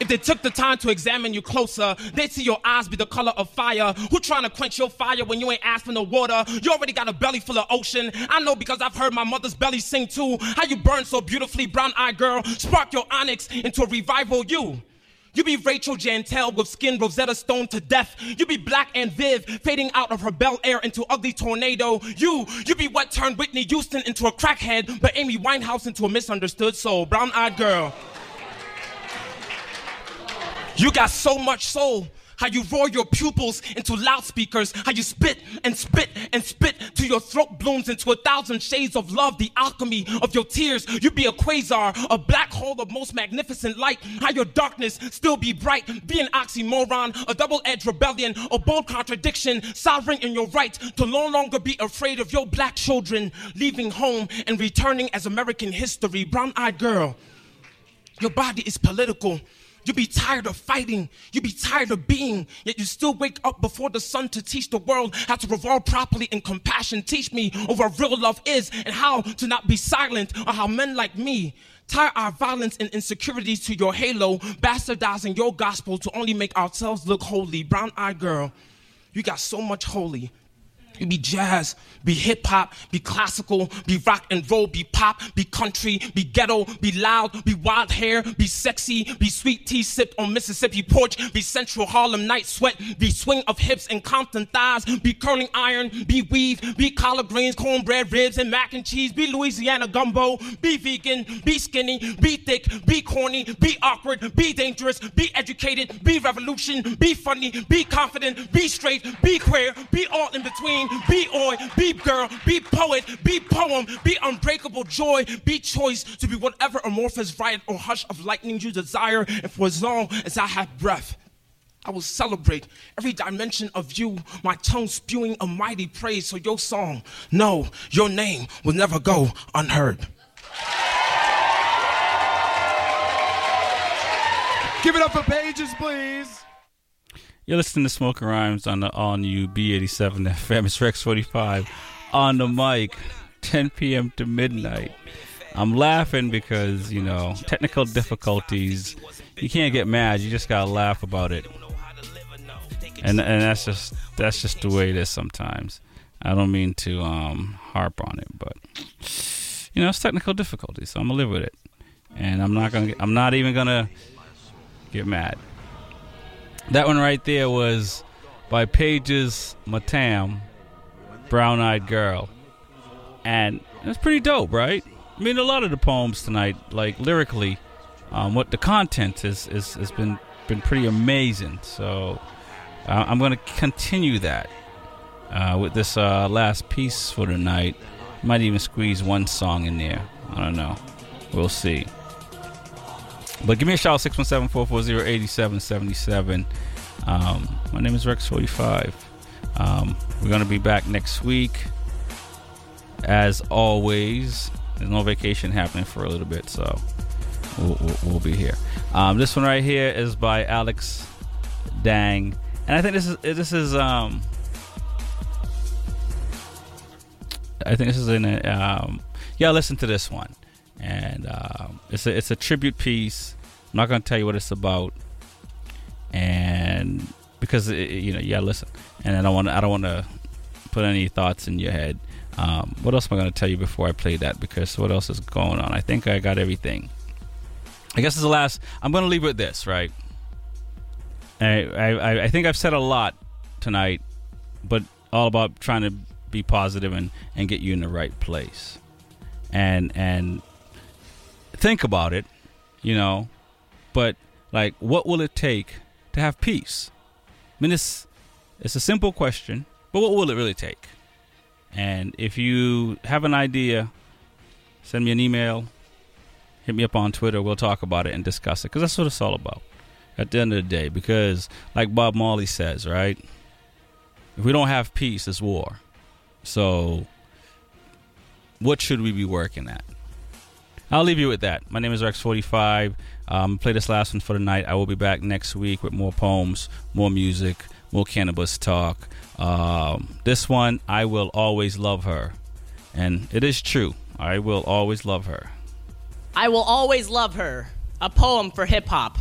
If they took the time to examine you closer, they'd see your eyes be the color of fire. Who trying to quench your fire when you ain't asked for no water? You already got a belly full of ocean. I know, because I've heard my mother's belly sing too. How you burn so beautifully, brown-eyed girl. Spark your onyx into a revival you. You be Rachel Jantel with skin Rosetta Stone to death. You be Black and Viv fading out of her Bel Air into ugly tornado. You, you be what turned Whitney Houston into a crackhead, but Amy Winehouse into a misunderstood soul. Brown-eyed girl. You got so much soul. How you roar your pupils into loudspeakers. How you spit and spit and spit till your throat blooms into a thousand shades of love. The alchemy of your tears. You be a quasar, a black hole of most magnificent light. How your darkness still be bright. Be an oxymoron, a double-edged rebellion, a bold contradiction. Sovereign in your right to no longer be afraid of your black children leaving home and returning as American history. Brown-eyed girl, your body is political. You be tired of fighting, you be tired of being, yet you still wake up before the sun to teach the world how to revolve properly in compassion. Teach me of what real love is and how to not be silent, or how men like me tie our violence and insecurities to your halo, bastardizing your gospel to only make ourselves look holy. Brown-eyed girl, you got so much holy. You be jazz, be hip-hop, be classical, be rock and roll, be pop, be country, be ghetto, be loud, be wild hair, be sexy, be sweet tea sipped on Mississippi porch, be central Harlem night sweat, be swing of hips and Compton thighs, be curling iron, be weave, be collard greens, cornbread ribs and mac and cheese, be Louisiana gumbo, be vegan, be skinny, be thick, be corny, be awkward, be dangerous, be educated, be revolution, be funny, be confident, be straight, be queer, be all in between. Be oi, be girl, be poet, be poem, be unbreakable joy, be choice to be whatever amorphous riot or hush of lightning you desire. And for as long as I have breath, I will celebrate every dimension of you, my tongue spewing a mighty praise. So your song, no, your name will never go unheard. Give it up for Pages, please. You're listening to Smoking Rhymes on the all-new B eighty-seven F M. It's Rex forty-five on the mic, ten p.m. to midnight. I'm laughing because, you know, technical difficulties. You can't get mad. You just gotta laugh about it. And and that's just that's just the way it is sometimes. I don't mean to um, harp on it, but you know, it's technical difficulties, so I'm gonna live with it. And I'm not gonna. Get, I'm not even gonna get mad. That one right there was by Pages Matam, Brown Eyed Girl, and it's pretty dope, right? I mean, a lot of the poems tonight, like lyrically, um, what the content is, is has been been pretty amazing. So uh, I'm gonna continue that uh, with this uh, last piece for the night. Might even squeeze one song in there. I don't know. We'll see. But give me a shout, six one seven, four four zero, eight seven seven seven. Um, my name is Rex forty-five. Um, we're going to be back next week. As always, there's no vacation happening for a little bit, so we'll, we'll, we'll be here. Um, this one right here is by Alex Dang. And I think this is... This is um, I think this is in a... Um, yeah, listen to this one. And um, it's a it's a tribute piece. I'm not gonna tell you what it's about, and because it, you know, yeah, listen. And I don't want I don't want to put any thoughts in your head. Um, what else am I gonna tell you before I play that? Because what else is going on? I think I got everything. I guess it's the last. I'm gonna leave with this, right? I I, I think I've said a lot tonight, but all about trying to be positive and, and get you in the right place, and and. Think about it, you know, but like, what will it take to have peace? I mean, it's, it's a simple question, but what will it really take? And if you have an idea, send me an email, hit me up on Twitter. We'll talk about it and discuss it, because that's what it's all about at the end of the day. Because like Bob Marley says, right, if we don't have peace, it's war. So what should we be working at? I'll leave you with that. My name is Rex forty-five. Um, play this last one for the night. I will be back next week with more poems, more music, more cannabis talk. Um, this one, I Will Always Love Her. And it is true. I will always love her. I Will Always Love Her. A poem for hip-hop.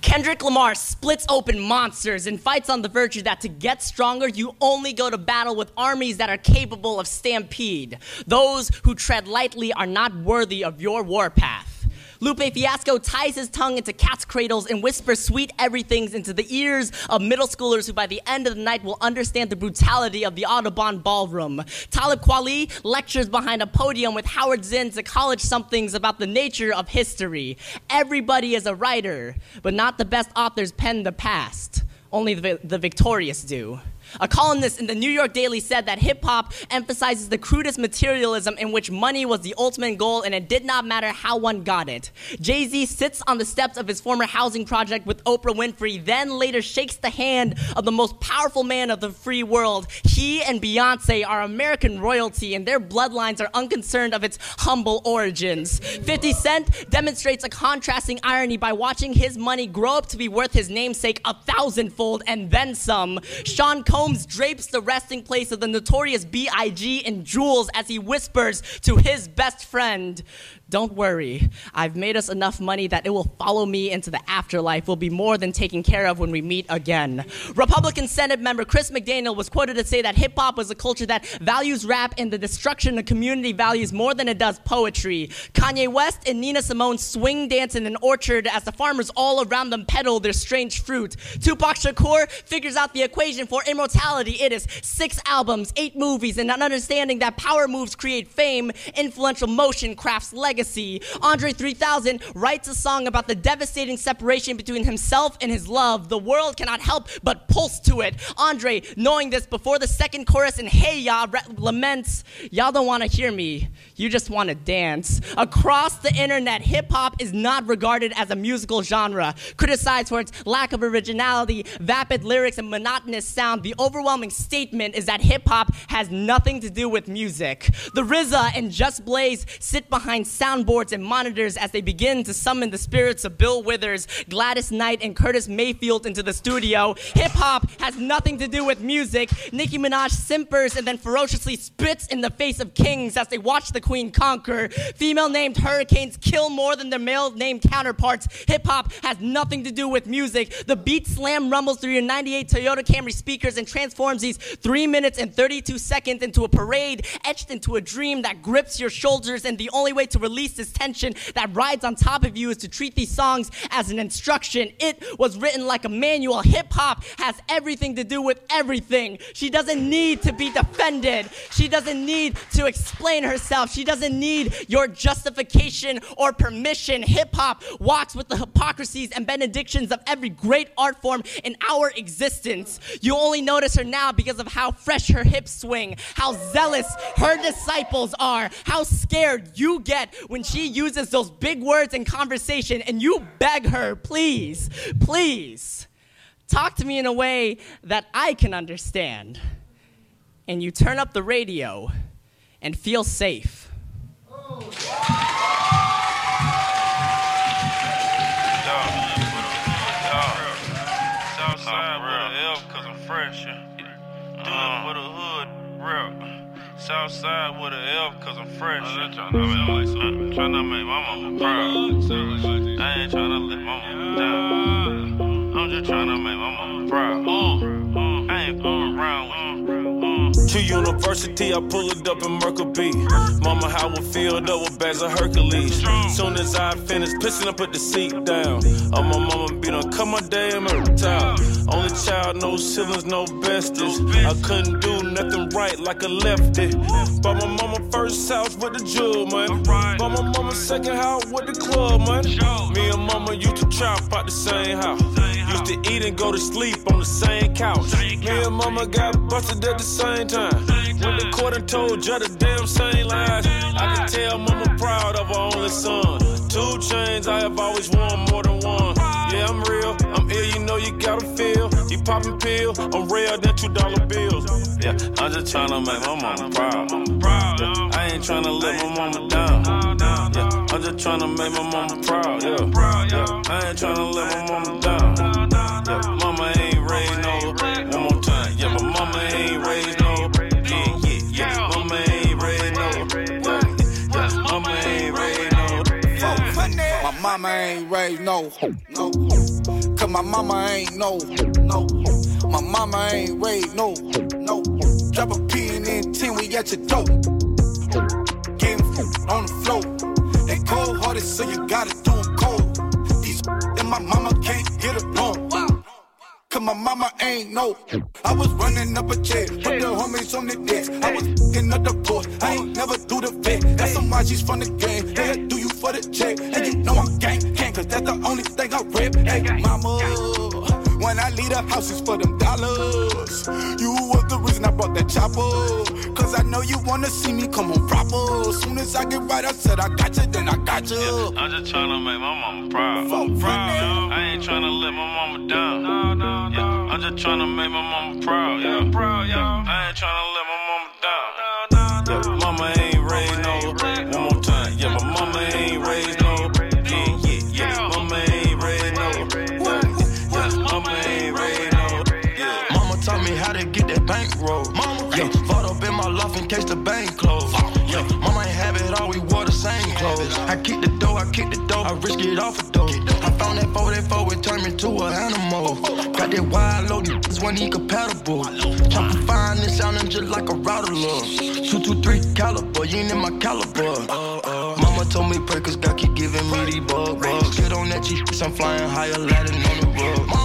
Kendrick Lamar splits open monsters and fights on the virtue that to get stronger, you only go to battle with armies that are capable of stampede. Those who tread lightly are not worthy of your warpath. Lupe Fiasco ties his tongue into cat's cradles and whispers sweet everythings into the ears of middle schoolers who by the end of the night will understand the brutality of the Audubon ballroom. Talib Kweli lectures behind a podium with Howard Zinn to college somethings about the nature of history. Everybody is a writer, but not the best authors pen the past. Only the, the victorious do. A columnist in the New York Daily said that hip-hop emphasizes the crudest materialism in which money was the ultimate goal and it did not matter how one got it. Jay-Z sits on the steps of his former housing project with Oprah Winfrey, then later shakes the hand of the most powerful man of the free world. He and Beyonce are American royalty and their bloodlines are unconcerned of its humble origins. fifty Cent demonstrates a contrasting irony by watching his money grow up to be worth his namesake a thousandfold and then some. Sean Collins Holmes drapes the resting place of the notorious B I G in jewels as he whispers to his best friend, "Don't worry, I've made us enough money that it will follow me into the afterlife. We'll be more than taken care of when we meet again." Republican Senate member Chris McDaniel was quoted to say that hip-hop was a culture that values rap and the destruction of community values more than it does poetry. Kanye West and Nina Simone swing dance in an orchard as the farmers all around them peddle their strange fruit. Tupac Shakur figures out the equation for immortality. It is six albums, eight movies, and an understanding that power moves create fame, influential motion crafts legacy. Andre three thousand writes a song about the devastating separation between himself and his love. The world cannot help but pulse to it. Andre, knowing this before the second chorus in Hey Ya, re- laments, "Y'all don't want to hear me, you just want to dance." Across the internet, hip-hop is not regarded as a musical genre. Criticized for its lack of originality, vapid lyrics, and monotonous sound, the overwhelming statement is that hip-hop has nothing to do with music. The R Z A and Just Blaze sit behind sound soundboards and monitors as they begin to summon the spirits of Bill Withers, Gladys Knight, and Curtis Mayfield into the studio. Hip-hop has nothing to do with music. Nicki Minaj simpers and then ferociously spits in the face of kings as they watch the queen conquer. Female-named hurricanes kill more than their male-named counterparts. Hip-hop has nothing to do with music. The beat slam rumbles through your ninety-eight Toyota Camry speakers and transforms these three minutes and thirty-two seconds into a parade etched into a dream that grips your shoulders, and the only way to release this tension that rides on top of you is to treat these songs as an instruction. It was written like a manual. Hip-hop has everything to do with everything. She doesn't need to be defended. She doesn't need to explain herself. She doesn't need your justification or permission. Hip-hop walks with the hypocrisies and benedictions of every great art form in our existence. You only notice her now because of how fresh her hips swing, how zealous her disciples are, how scared you get when she uses those big words in conversation, and you beg her, please, please, talk to me in a way that I can understand. And you turn up the radio and feel safe. Oh. Southside with an L, cause I'm fresh. I ain't tryna make mama proud. I ain't tryna let mama down. I'm just tryna make mama proud. I ain't fooling around with you. To university, I pulled up in Mercury. Mama, how I filled up with bags of Hercules. Soon as I finished pissing, I put the seat down. Oh, my mama be done cut my damn every time. Only child, no siblings, no besties. I couldn't do nothing right like a lefty. Bought my mama first house with the jewel, man. Bought my mama second house with the club, man. Me and mama used to trap out the same house. Used to eat and go to sleep on the same couch. Me and mama got busted at the same time. When the court and told you the damn same lies, I can tell mama proud of her only son. Two chains, I have always worn more than one. Yeah, I'm real, I'm ill, you know you gotta feel. You poppin' pill, I'm real, than two dollar bills. Yeah, I'm just tryna make my mama proud. Yeah, I ain't tryna let my mama down. Yeah, I'm just tryna make my mama proud. Yeah, yeah, I ain't tryna let my mama down. Yeah, mama ain't raised no. One more time, yeah, but mama ain't raised no. Mama ain't raised no, no, cause my mama ain't no, no, my mama ain't raised no, no, drop a P and then ten, we at your door, getting on the floor, they cold hearted, so you gotta do them cold, these and my mama can't get along, cause my mama ain't no, I was running up a check, put the homies on the desk, I was f***ing up the port, I ain't never do the vet, that's some she's from the game, they'll do you for the check, and you know I'm gang, gang, cause that's the only thing I rip, hey mama, when I leave the house it's for them dollars, you was the reason I bought that chopper, cause I know you wanna see me come on proper, soon as I get right I said I got you, then I got you, yeah, I'm just tryna make my mama proud, proud. I ain't tryna let my mama down, no, no. Yeah, I'm just tryna make my mama proud, yeah, proud, yeah. I ain't tryna let my mama down. Yeah, mama ain't raised no. One more time, yeah, but mama ain't raised no. Yeah, yeah, yeah, mama ain't raised no. Yeah, mama ain't raised no. Yeah, mama taught me how to get that bankroll. Mama, yeah, fought up in my loft in case the bank closed. Yeah, mama ain't have it all. We wore the same clothes. I kicked the door, I kicked the door, I risked it off a door. I found that forty-four, it turned me to an animal. Got that wide load, this one incompatible. Trying to find this sounding just like a router love. two two three caliber, you ain't in my caliber. Mama told me pray, cause God keep giving me these bug bugs. Get on that G, I'm flying higher, Aladdin on the rug.